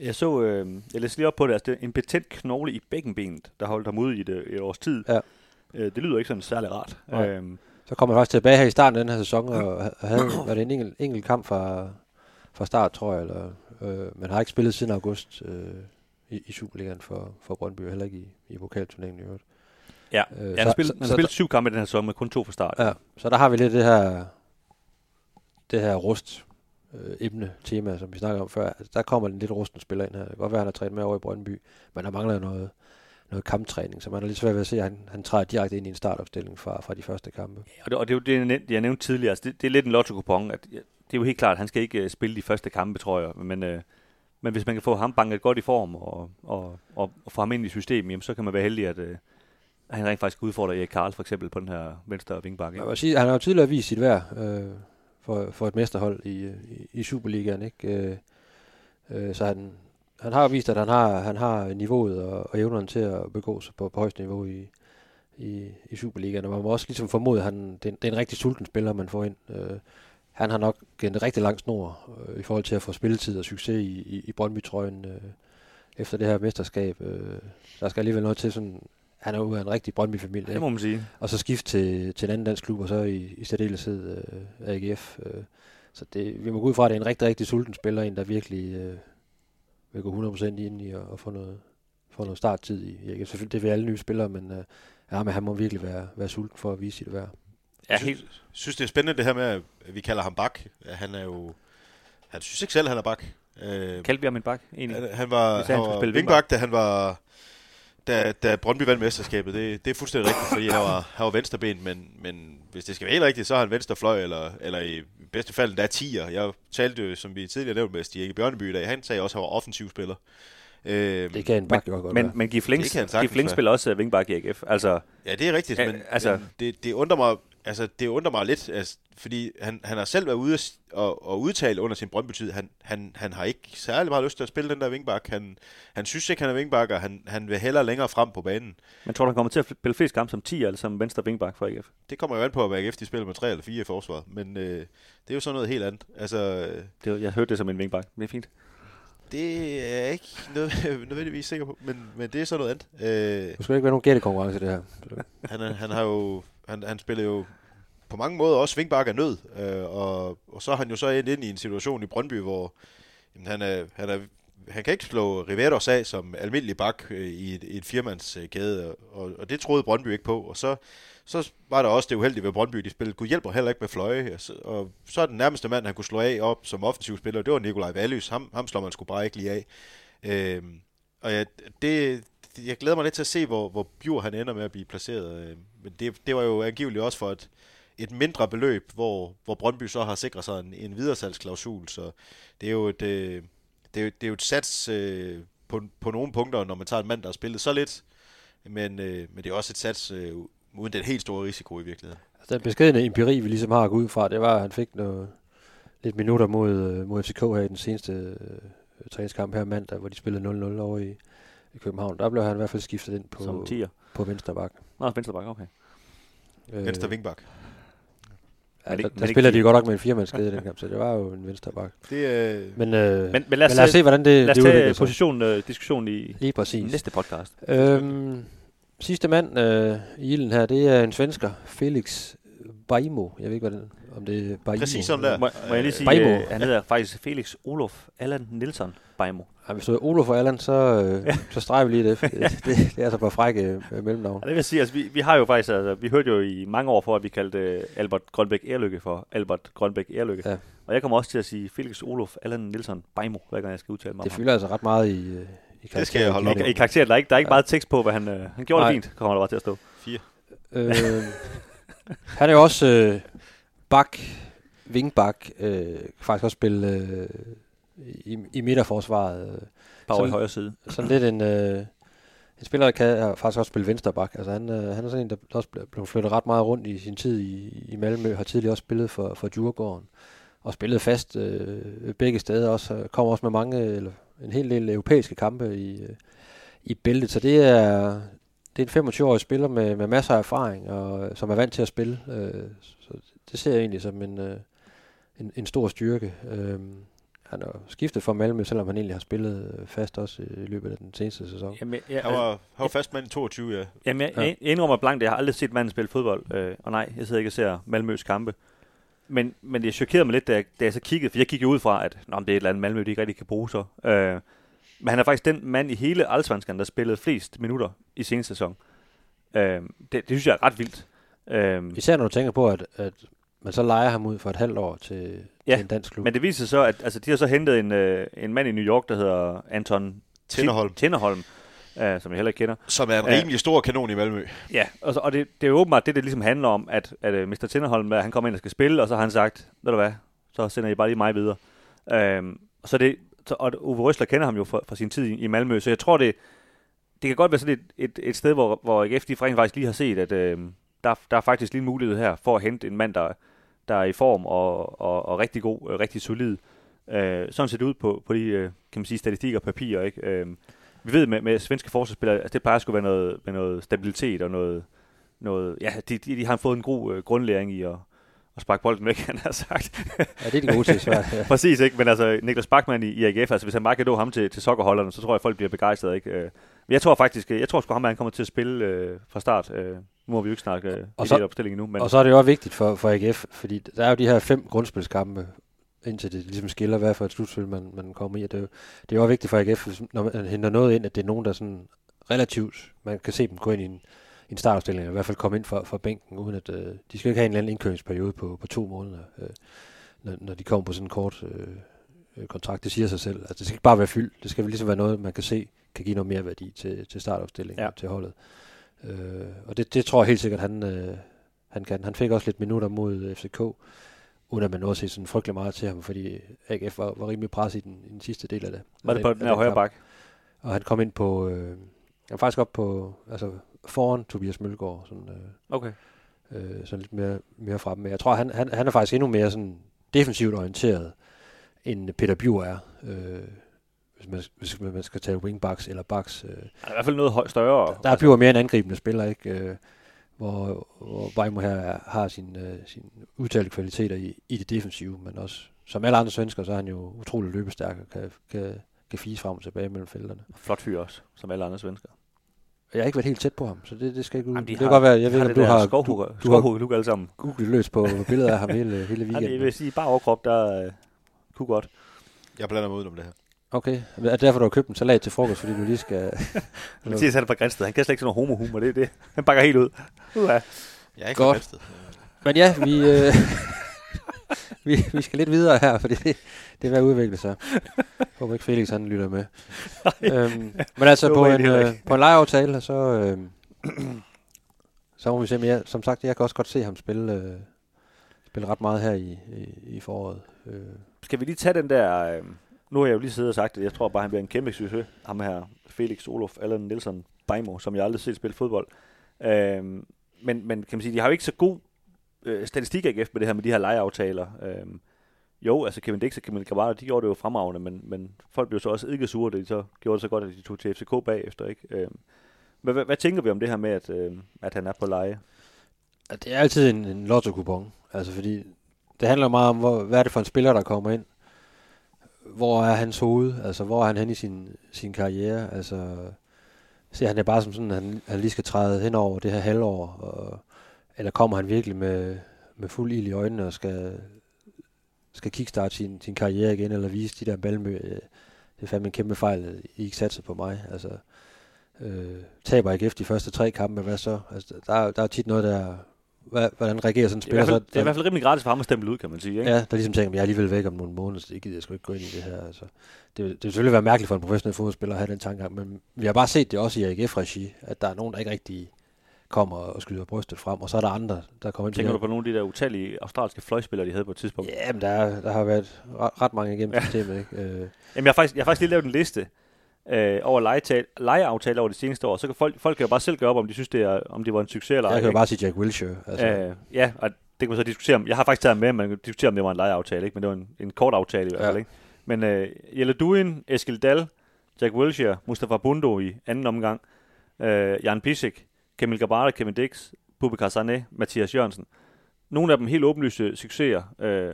Jeg læste lige op på det, altså det er en betændt knogle i bækkenbenet, der holdt ham ude i et års tid. Ja. Det lyder ikke sådan særlig rart. Ja. Så kom han faktisk tilbage her i starten af den her sæson, og havde været en enkelt kamp fra start, tror jeg, eller, men har ikke spillet siden august i Superligaen for Brøndby, heller ikke i pokalturneringen i øvrigt. Ja, han har spillet 7 kampe i den her sæson med kun 2 fra start. Ja, så der har vi lidt det her rust emne-tema, som vi snakkede om før. Altså, der kommer en lidt rusten spiller ind her. Det kan godt være, han har trænet med over i Brøndby, men der mangler noget kamptræning, så man er lidt svært ved at se, at han træder direkte ind i en startopstilling fra de første kampe. Ja, og det er jo det, jeg nævnte tidligere. Altså, det er lidt en lotto-kupon. Det er jo helt klart, at han skal ikke spille de første kampe, tror jeg, men hvis man kan få ham banket godt i form og få ham ind i systemet, jamen, så kan man være heldig, at han rent faktisk udfordrer Erik Karls for eksempel på den her venstre vingbakke. Han har jo tidligere vist sit værd for et mesterhold i Superligaen, ikke? Så han har vist, at han har niveauet og evnerne til at begå sig på højst niveau i Superligaen. Og man må også ligesom formode, at det er en rigtig sulten spiller, man får ind. Han har nok en rigtig lang snor i forhold til at få spilletid og succes i Brøndby-trøjen efter det her mesterskab. Der skal alligevel noget til sådan... Han er jo en rigtig Brøndby-familie. Det må man sige. Og så skifte til en anden dansk klub, og så i særdeleshed AGF. Så vi må gå ud fra, at det er en rigtig, rigtig sulten spiller, en der virkelig vil gå 100% ind i og få noget starttid i AGF. Selvfølgelig, det vil alle nye spillere, men han må virkelig være sulten for at vise sit værd. Jeg synes, det er spændende det her med, at vi kalder ham bak. Han synes ikke selv, at han er bak. Kaldte vi ham en bak, egentlig? Han var vingbak, da han var... Da Brøndby vandt mesterskabet, det er fuldstændig rigtigt, fordi han var venstreben, men hvis det skal være helt rigtigt, så har han venstrefløj, eller i bedste fald der er 10'er. Jeg talte jo, som vi tidligere nævnte med Stig Inge Bjørnebye, da han sagde også, at han var offensiv spiller. Det kan en bakke godt være. Men Giv Flink spiller også vingbakke i AGF. Altså, ja, det er rigtigt, men det undrer mig, altså, det undrer mig lidt, altså, fordi han har selv været ude og udtale under sin Brøndby-tid, han har ikke særlig meget lyst til at spille den der vingbak. Han synes ikke, han er vingbak, og han vil hellere længere frem på banen. Men tror du, han kommer til at spille flest kampe som 10 eller som venstre vingbak for AGF? Det kommer jo an på, om AGF de spiller med 3 eller 4 i forsvaret, men det er jo sådan noget helt andet. Altså, jeg hørte det som en vingbak, det er fint. Det er jeg ikke nødvendigvis sikker på, men det er sådan noget andet. Du skal ikke være nogen gættekonkurrence, det her. Han spiller jo på mange måder også vingbakke af nød, og så har han jo så endt ind i en situation i Brøndby, hvor jamen, han kan ikke slå Riveros af som almindelig bak i et firmandskæde, og det troede Brøndby ikke på. Og så var der også det uheldige ved Brøndby, de spillede kunne hjælpe heller ikke med fløje, og så er den nærmeste mand, han kunne slå af op som offensivspiller, det var Nikolaj Vallys. Ham slår man sgu bare ikke lige af. Jeg glæder mig lidt til at se, hvor Bjur han ender med at blive placeret. Men det var jo angiveligt også for et mindre beløb, hvor Brøndby så har sikret sig en videresalgsklausul. Så det er jo et sats på nogle punkter, når man tager en mand, der har spillet så lidt. Men det er også et sats uden den helt store risiko i virkeligheden. Den beskedne empiri, vi ligesom har gået ud fra, det var, at han fik noget, lidt minutter mod FCK her i den seneste træningskamp her mandag, hvor de spillede 0-0 over i København. Der blev han i hvert fald skiftet ind på venstre bak. Nå, venstre bak, okay. Venstre vingbak. Ja, der spiller de godt nok med en firemandsskede i den kamp, så det var jo en venstre bak. Men lad os se, hvordan det udvikler sig. Position-diskussion i næste podcast. Sidste mand i ilden her, det er en svensker, Felix Beijmo. Jeg ved ikke, om det er Beijmo. Præcis sådan der. Må jeg lige sige, han hedder faktisk Felix Olof Allan Nielsen Beijmo. Ja, hvis du hedder Olof og Allan, så streger vi lige det. Det er altså bare frække mellemnavn. Ja, det vil sige, altså, vi har jo faktisk, altså, vi hørte jo i mange år for, at vi kaldte Albert Grønbæk Erløkke for Albert Grønbæk Erløkke. Ja. Og jeg kommer også til at sige Felix Olof Allan Nielsen Beijmo, hver gang jeg skal udtale mig. Det fylder altså ret meget i karakteren. Det skal jeg holde op. I karakteren, der er ikke meget tekst på, hvad han gjorde. Nej. Det fint, kommer der bare til at stå. 4. Han er jo også bak, vingbak, faktisk også spille i midterforsvaret. Bare i højre side. Sådan lidt en spiller, der kan faktisk også spille venstre bak. Altså han er sådan en, der også blev flyttet ret meget rundt i sin tid i Malmø, har tidligere også spillet for Djurgården, og spillet fast begge steder også. Kommer også med en hel del europæiske kampe i bæltet, så det er en 25-årig spiller med masser af erfaring, og som er vant til at spille. Så det ser jeg egentlig som en stor styrke. Han har skiftet for Malmø, selvom han egentlig har spillet fast også i løbet af den seneste sæson. Jamen, han var fast mand i 22, ja. Jamen, jeg indrømmer blankt, jeg har aldrig set manden spille fodbold. Og nej, jeg sidder ikke og ser Malmøs kampe. Men det chokerede mig lidt, da jeg så kiggede, for jeg kiggede ud fra, at det er et eller andet Malmø, de ikke rigtig kan bruge så. Men han er faktisk den mand i hele Allsvenskan, der spillede flest minutter i seneste sæson. Det synes jeg er ret vildt. Især når du tænker på, at man så leger ham ud for et halvt år til en dansk klub. Men det viser så, at altså, de har så hentet en mand i New York, der hedder Anton Tinnerholm, som jeg heller ikke kender. Som er en rimelig stor kanon i Malmø. Ja, og det er jo åbenbart det ligesom handler om, at Mr. Tinnerholm, han kommer ind og skal spille, og så har han sagt, ved du hvad, så sender I bare lige mig videre. Og Uwe Rösler kender ham jo fra sin tid i Malmø, så jeg tror, det kan godt være sådan et sted, hvor AGF faktisk lige har set, at der er faktisk lige en mulighed her for at hente en mand, der er i form og rigtig god, rigtig solid. Sådan ser det ud på de kan man sige, statistikker og papirer. Ikke? Vi ved med svenske forsvarsspillere, at det plejer sgu være noget stabilitet og noget ja, de har fået en god grundlæring i at sparke bolden væk, han har sagt. Ja, det er det gode til, svært. Ja. Præcis, ikke? Men altså, Niklas Backmann i AGF, altså hvis han bare kan nå ham til sokkerholderne, så tror jeg, folk bliver begejstrede, ikke? Men jeg tror sgu ham, han kommer til at spille fra start. Nu har vi jo ikke snakket i opstillingen endnu. Og så er det jo også vigtigt for AGF, fordi der er jo de her 5 grundspilskampe, indtil det ligesom skiller, hvad for et slutspil, man kommer i. Og det er jo også vigtigt for AGF, når man henter noget ind, at det er nogen, der sådan relativt, man kan se dem gå ind i en startopstilling, og i hvert fald komme ind fra bænken, uden at de skal ikke have en eller anden indkøringsperiode på 2 måneder, når de kommer på sådan en kort kontrakt. Det siger sig selv. Altså, det skal ikke bare være fyldt. Det skal ligesom være noget, man kan se, kan give noget mere værdi til startopstillingen, ja, til holdet. Og det tror jeg helt sikkert, han kan. Han fik også lidt minutter mod FCK, uden at man nåede at se sådan frygtelig meget til ham, fordi AGF var rimelig presset i den sidste del af det. Var det på den her højre bak? Og han kom ind på... han var faktisk op på... Altså, foran Tobias Mølgaard, sådan, okay. Sådan lidt mere fremme. Men jeg tror, han er faktisk endnu mere sådan defensivt orienteret, end Peter Bjur er, hvis man skal tale wingbacks eller backs. Der er i hvert fald noget større. Der er Bjur mere en angribende spiller, ikke? Hvor Beijmo her har sin udtalte kvaliteter i det defensive, men også, som alle andre svensker, så er han jo utrolig løbestærk og kan fise frem og tilbage mellem felterne. Flot fyr også, som alle andre svensker. Jeg har ikke været helt tæt på ham, så det skal ikke ud. Det kan godt være, jeg ved ikke, om du har alle sammen googlet løs på billeder af ham hele weekenden. Jeg vil sige, bare overkrop, der kunne godt. Jeg blander mig ud om det her. Okay, er det derfor, du har købt en salat til frokost, fordi du lige skal... Mathias er fra Grænsted, han kan slet ikke sådan noget homohumor, det er det. Han bakker helt ud. Jeg er ikke fra Grænsted. Men ja, vi skal lidt videre her, fordi det er ved at udvikle sig. Jeg håber ikke Felix, han lytter med. Men altså på en lejeaftale, så må vi se. Men jeg, som sagt, jeg kan også godt se ham spille ret meget her i foråret. Skal vi lige tage den der... nu har jeg jo lige siddet og sagt, at jeg tror bare, han bliver en kæmpe succes. Ham her, Felix Olof Allan Nielsen Beijmo, som jeg aldrig set spille fodbold. Men kan man sige, de har jo ikke så god statistik AGF med det her med de her lejeaftaler. Jo, altså Kevin Dix og Kevin Gravado, de gjorde det jo fremragende, men folk blev så også ikke sure, da de så gjorde det så godt, at de tog til FCK bagefter, ikke? Hvad tænker vi om det her med, at han er på leje? Det er altid en lotto-kupon, altså fordi det handler meget om, hvad er det for en spiller, der kommer ind? Hvor er hans hoved? Altså, hvor er han hen i sin karriere? Altså, ser han det bare som sådan, at han lige skal træde hen over det her halvår, eller kommer han virkelig med fuld ild i øjnene og skal kickstarte sin karriere igen, eller vise de der Malmø, det er fandme en kæmpe fejl, I ikke satser på mig. Altså, taber AGF de første 3 kampe, hvad så? Altså, der er tit noget, der... Hvordan reagerer sådan en spiller? Det er i hvert fald rimelig gratis for ham at stemple ud, kan man sige. Ikke? Ja, der ligesom tænker, at jeg er alligevel væk om nogle måneder, så det gider jeg sgu ikke gå ind i det her. Altså, det vil selvfølgelig være mærkeligt for en professionel fodboldspiller at have den tanke, men vi har bare set det også i AGF-regi, at der er nogen, der ikke rigtig kommer og skyder brystet frem, og så er der andre, der kommer ind til. Tænker du på nogle af de der utallige australske fløjspillere, de havde på et tidspunkt? Ja, men der har været ret mange igennem systemet. Ikke? Jamen, jeg har faktisk lige lavet en liste over lejeaftaler over de seneste år, så kan folk kan jo bare selv gøre op, om de synes, om det var en succes eller ej. Jeg kan jo bare sige Jack Wilshere. Altså. Ja, og det kan man så diskutere om. Jeg har faktisk taget med, man kan diskutere, om det var en lejeaftale, ikke? Men det var en kort aftale i hvert fald. Ja. Ikke? Men Jelle Duin, Eskil Dahl, Jack Wilshere, Mustafa Bundo i anden omgang, Jan Bisek, Kamil Gabara, Kevin Dix, Bubakar Sané, Mathias Jørgensen. Nogle af dem helt åbenlyse succeser,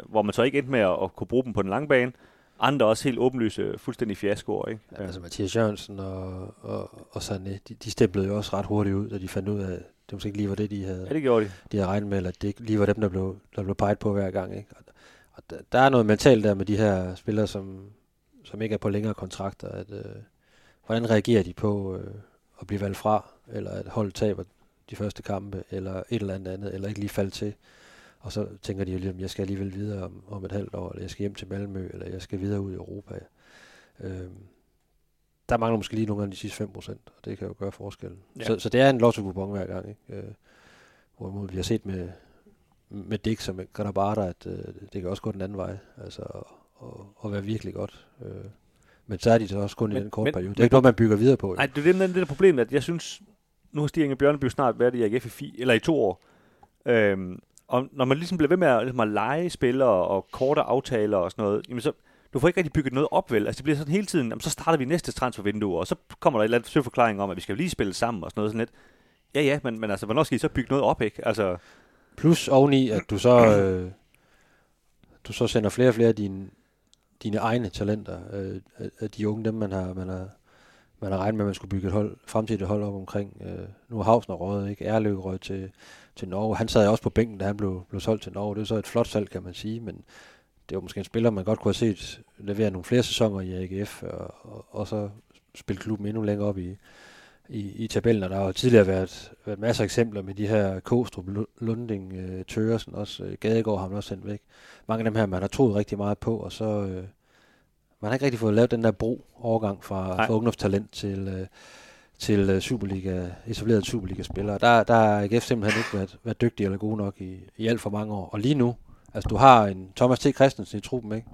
hvor man så ikke endte med at kunne bruge dem på den lange bane. Andre også helt åbenlyse, fuldstændig fiaskoer, ikke? Ja, altså Mathias Jørgensen og Sané, de stemplede jo også ret hurtigt ud, da de fandt ud af, det måske ikke lige var det, de havde, ja, det gjorde de. De havde regnet med, eller det ikke lige var dem, der blev peget på hver gang, ikke? Og der er noget mentalt der med de her spillere, som ikke er på længere kontrakter, at hvordan reagerer de på at blive valgt fra, eller at holdet taber de første kampe, eller et eller andet, eller ikke lige falde til. Og så tænker de jo lige, om jeg skal alligevel videre om et halvt år, eller jeg skal hjem til Malmø, eller jeg skal videre ud i Europa. Der mangler måske lige nogle gange de sidste 5%, og det kan jo gøre forskellen. Ja. Så det er en lotto-kupon hver gang, ikke? Hvorimod vi har set med Dick som Granabarter, at det kan også gå den anden vej, altså og være virkelig godt. Men så er de så også kun i den korte periode. Det er ikke noget, man bygger videre på. Nej, det er det der problem, at jeg synes, nu har Stig Inge Bjørnebye snart været i AGF i 2 år. Og når man ligesom bliver ved med at lege spillere og korte aftaler og sådan noget, jamen så du får ikke rigtig bygget noget op, vel? Altså det bliver sådan hele tiden, jamen så starter vi næste transfervindue, og så kommer der et eller andet forklaring om, at vi skal jo lige spille sammen og sådan noget sådan lidt. Ja, men altså, hvornår skal I så bygge noget op, ikke? Altså... Plus oveni, at du så, sender flere og flere af dine egne talenter, af de unge, dem man har regnet med, at man skulle bygge et hold, fremtidigt hold op omkring. Nu er Hausner røget, ikke? Erløb røget til Norge. Han sad også på bænken, da han blev solgt til Norge. Det er så et flot salg, kan man sige, men det var måske en spiller, man godt kunne have set levere nogle flere sæsoner i AGF, og så spille klubben endnu længere op i tabellen. Og der har tidligere været masser af eksempler med de her Kostrup, Lunding, Tøresen, også Gadegaard har man også sendt væk. Mange af dem her, man har troet rigtig meget på, og så... Man har ikke rigtig fået lavet den der overgang fra ungdomstalent til Superliga, etableret Superliga-spillere. Der har AGF simpelthen ikke været dygtig eller god nok i alt for mange år. Og lige nu, altså du har en Thomas T. Christensen i truppen, ikke?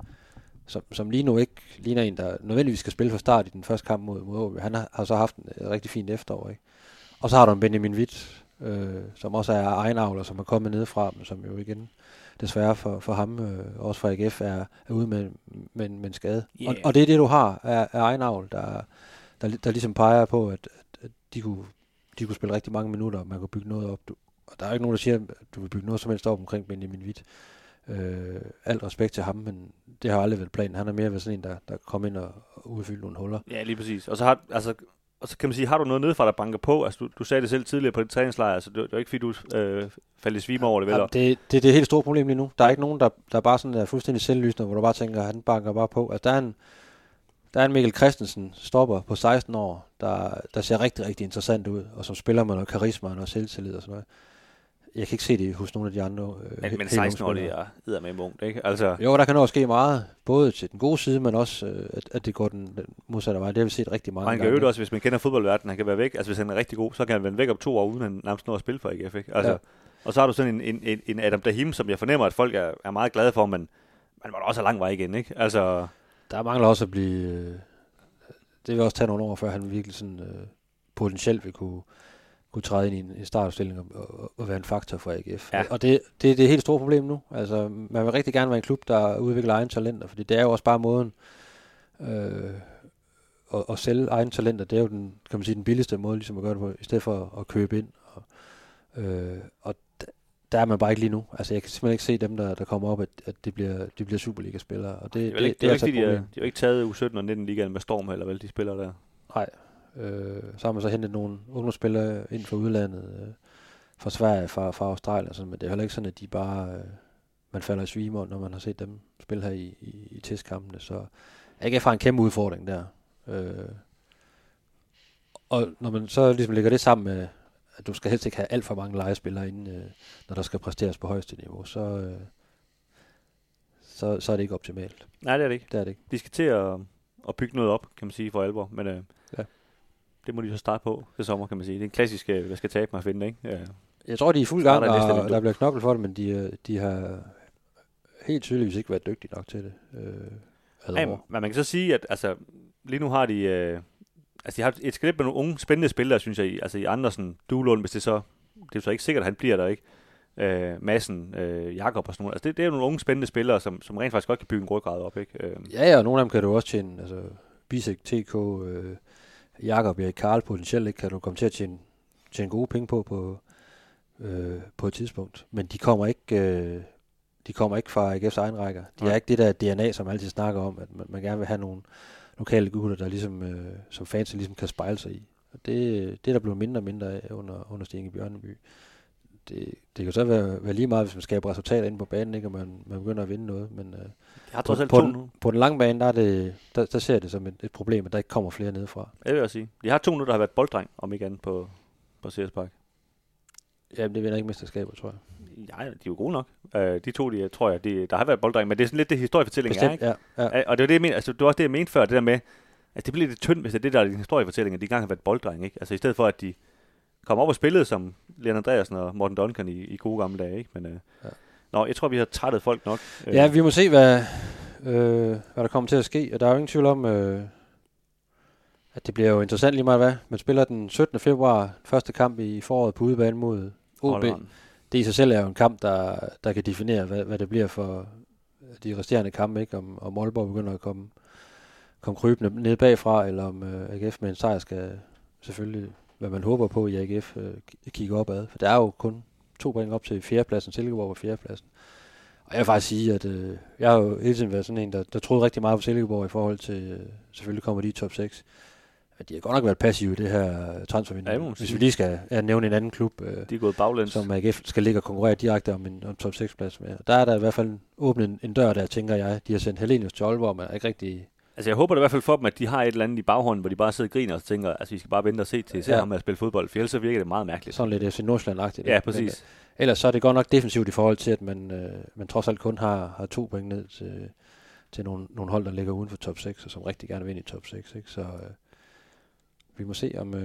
Som lige nu ikke ligner en, der nødvendigvis skal spille fra start i den første kamp mod OB. Han har så haft en rigtig fint efterår, ikke? Og så har du en Benjamin Witt, som også er egenavler, som er kommet nedefra, men som jo igen... desværre for ham, også for AGF, er ude med en skade. Yeah. Og det er det, du har af egenavl, der ligesom peger på, at de kunne spille rigtig mange minutter, og man kunne bygge noget op. Og der er ikke nogen, der siger, at du vil bygge noget som helst op omkring Benjamin Witt. Alt respekt til ham, men det har aldrig været planen. Han er mere ved sådan en, der kommer ind og udfylder nogle huller. Ja, lige præcis. Og så kan man sige, har du noget nedefra, der banker på? Altså, du sagde det selv tidligere på dit træningslejr, altså det var ikke fordi, du faldt i svime over det, vel? Ja, det er det helt store problem lige nu. Der er ikke nogen, der bare sådan er fuldstændig selvlysende, hvor du bare tænker, han banker bare på. Altså, der er en Mikkel Christensen, stopper på 16 år, der ser rigtig, rigtig interessant ud, og som spiller med noget karisma og noget selvtillid og sådan noget. Jeg kan ikke se det hos nogle af de andre. Men 16-årige er med ungt, ikke? Altså... Jo, der kan også ske meget, både til den gode side, men også, at det går den modsatte vej. Det har vi set rigtig mange gange. Man kan jo også, hvis man kender fodboldverdenen, han kan være væk. Altså, hvis han er rigtig god, så kan han vende væk om 2 år, uden han nærmest noget at spille for AGF, ikke? Altså, ja. Og så har du sådan en Adam Dahim, som jeg fornemmer, at folk er meget glade for, men man må da også have lang vej igen, ikke? Altså... Der mangler også at blive... Det vil også tage nogle år, før han virkelig sådan, potentielt vil kunne... kunne træde ind i en startopstilling og være en faktor for AGF. Ja. Og det er et helt stort problem nu. Altså, man vil rigtig gerne være en klub, der udvikler egne talenter, fordi det er jo også bare måden at sælge egne talenter. Det er jo den, kan man sige, den billigste måde ligesom at gøre det på, i stedet for at købe ind. Og der er man bare ikke lige nu. Altså, jeg kan simpelthen ikke se dem, der kommer op, at de bliver Superliga-spillere. Og det er jo ikke taget U17 og 19 ligaen med storm heller, vel, de spillere der? Nej. Så har man så hentet nogle ungdomsspillere ind fra udlandet, fra Sverige, fra Australien, sådan, men det er heller ikke sådan, at de bare man falder i svime, når man har set dem spille her i testkampene. Så AGF har en kæmpe udfordring der. Og når man så ligesom lægger det sammen med, at du skal helst ikke have alt for mange legespillere inden, når der skal præsteres på højeste niveau, så er det ikke optimalt. Nej, det er det ikke. Det er det ikke. De skal til at bygge noget op, kan man sige, for alvor, men ja. Det må de så starte på det sommer, kan man sige. Det er en klassisk, hvad skal tabe mig at finde, ikke? Ja. Jeg tror, de er i fuld gang, og der bliver knoklet for det, men de har helt tydeligvis ikke været dygtige nok til det. Ja, men man kan så sige, at altså, lige nu har de, de har et skridt med nogle unge, spændende spillere, synes jeg, i Andersen, Duelund, hvis det er så ikke sikkert, at han bliver der, ikke? Madsen, Jakob og sådan noget. Altså, det er jo nogle unge, spændende spillere, som rent faktisk godt kan bygge en ryggrad op, ikke? Ja, og nogle af dem kan du også tjene, altså Bisek, TK, Jakob, Erik Karl potentielt ikke, kan du komme til at tjene gode penge på et tidspunkt. Men de kommer ikke fra AGF's egen rækker. De er ikke det der DNA, som man altid snakker om, at man gerne vil have nogle lokale gutter, der ligesom, som fans ligesom kan spejle sig i. Og det der bliver mindre og mindre af under Stig Inge Bjørnebye. Det kan så være lige meget, hvis man skaber resultater inde på banen, ikke, og man begynder at vinde noget. Men på den lange bane, der ser det som et problem, at der ikke kommer flere nedefra. Jeg vil også sige, de har 2 nu, der har været bolddreng, om ikke andet, på Ceres Park. Jamen, det vinder ikke mesterskaber, tror jeg. Nej, de er jo gode nok. De 2, tror jeg, der har været bolddreng, men det er sådan lidt det historiefortælling, bestemt, er, ikke? Ja. Og det var det, jeg mente, altså, det var også det, jeg mente før, det der med, at det bliver lidt tyndt, hvis det er det, der er din historiefortælling, at de engang har været bolddreng, ikke? Altså i stedet for, at de kom op og spillede som Leon Andreasen og Morten Duncan i gode gamle dage, ikke? Men ja. Nå, jeg tror, vi har trættet folk nok. Ja, vi må se, hvad der kommer til at ske. Og der er jo ingen tvivl om, at det bliver jo interessant lige meget hvad. Man spiller den 17. februar, første kamp i foråret på udebane mod OB. Det i sig selv er jo en kamp, der kan definere, hvad det bliver for de resterende kampe, ikke? Om Aalborg begynder at komme krybende ned bagfra, eller om AGF med en sejr skal selvfølgelig, hvad man håber på i AGF, kigge opad. For der er jo kun 2 point op til 4.-pladsen, Silkeborg på 4.-pladsen. Og jeg vil faktisk sige, at jeg har jo hele tiden været sådan en, der troede rigtig meget på Silkeborg i forhold til, selvfølgelig kommer de i top 6. At de har godt nok været passive i det her transfervindue. Ja, hvis vi lige skal nævne en anden klub, de er gået baglæns, som AGF skal ligge og konkurrere direkte om en top 6-plads med. Og der er der i hvert fald åbnet en dør, der tænker jeg. De har sendt Helenius til Aalborg, men er ikke rigtig. Altså jeg håber da i hvert fald for dem, at de har et eller andet i baghånden, hvor de bare sidder og griner og tænker, altså vi skal bare vente og se til ham med at spille fodbold, for ellers så virker det meget mærkeligt. Sådan lidt FC Nordsjælland-agtigt. Ja, præcis. Ellers så er det godt nok defensivt i forhold til, at man trods alt kun har 2 point ned til nogle hold, der ligger uden for top 6, og som rigtig gerne vil ind i top 6. Ikke? Så vi må se om. Vi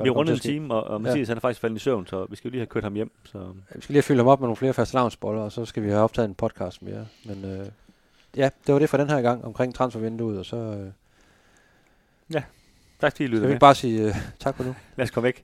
har rundet en time, og Mathias han er faktisk faldet i søvn, så vi skal jo lige have kørt ham hjem. Så. Ja, vi skal lige have fyldt ham op med nogle flere fastelavnsboller, og så skal vi have optaget en podcast mere. Men ja, det var det for den her gang omkring transfervinduet, og så ja, tak fordi I lyttede med. Skal vi ikke bare sige tak for nu? Lad os komme væk.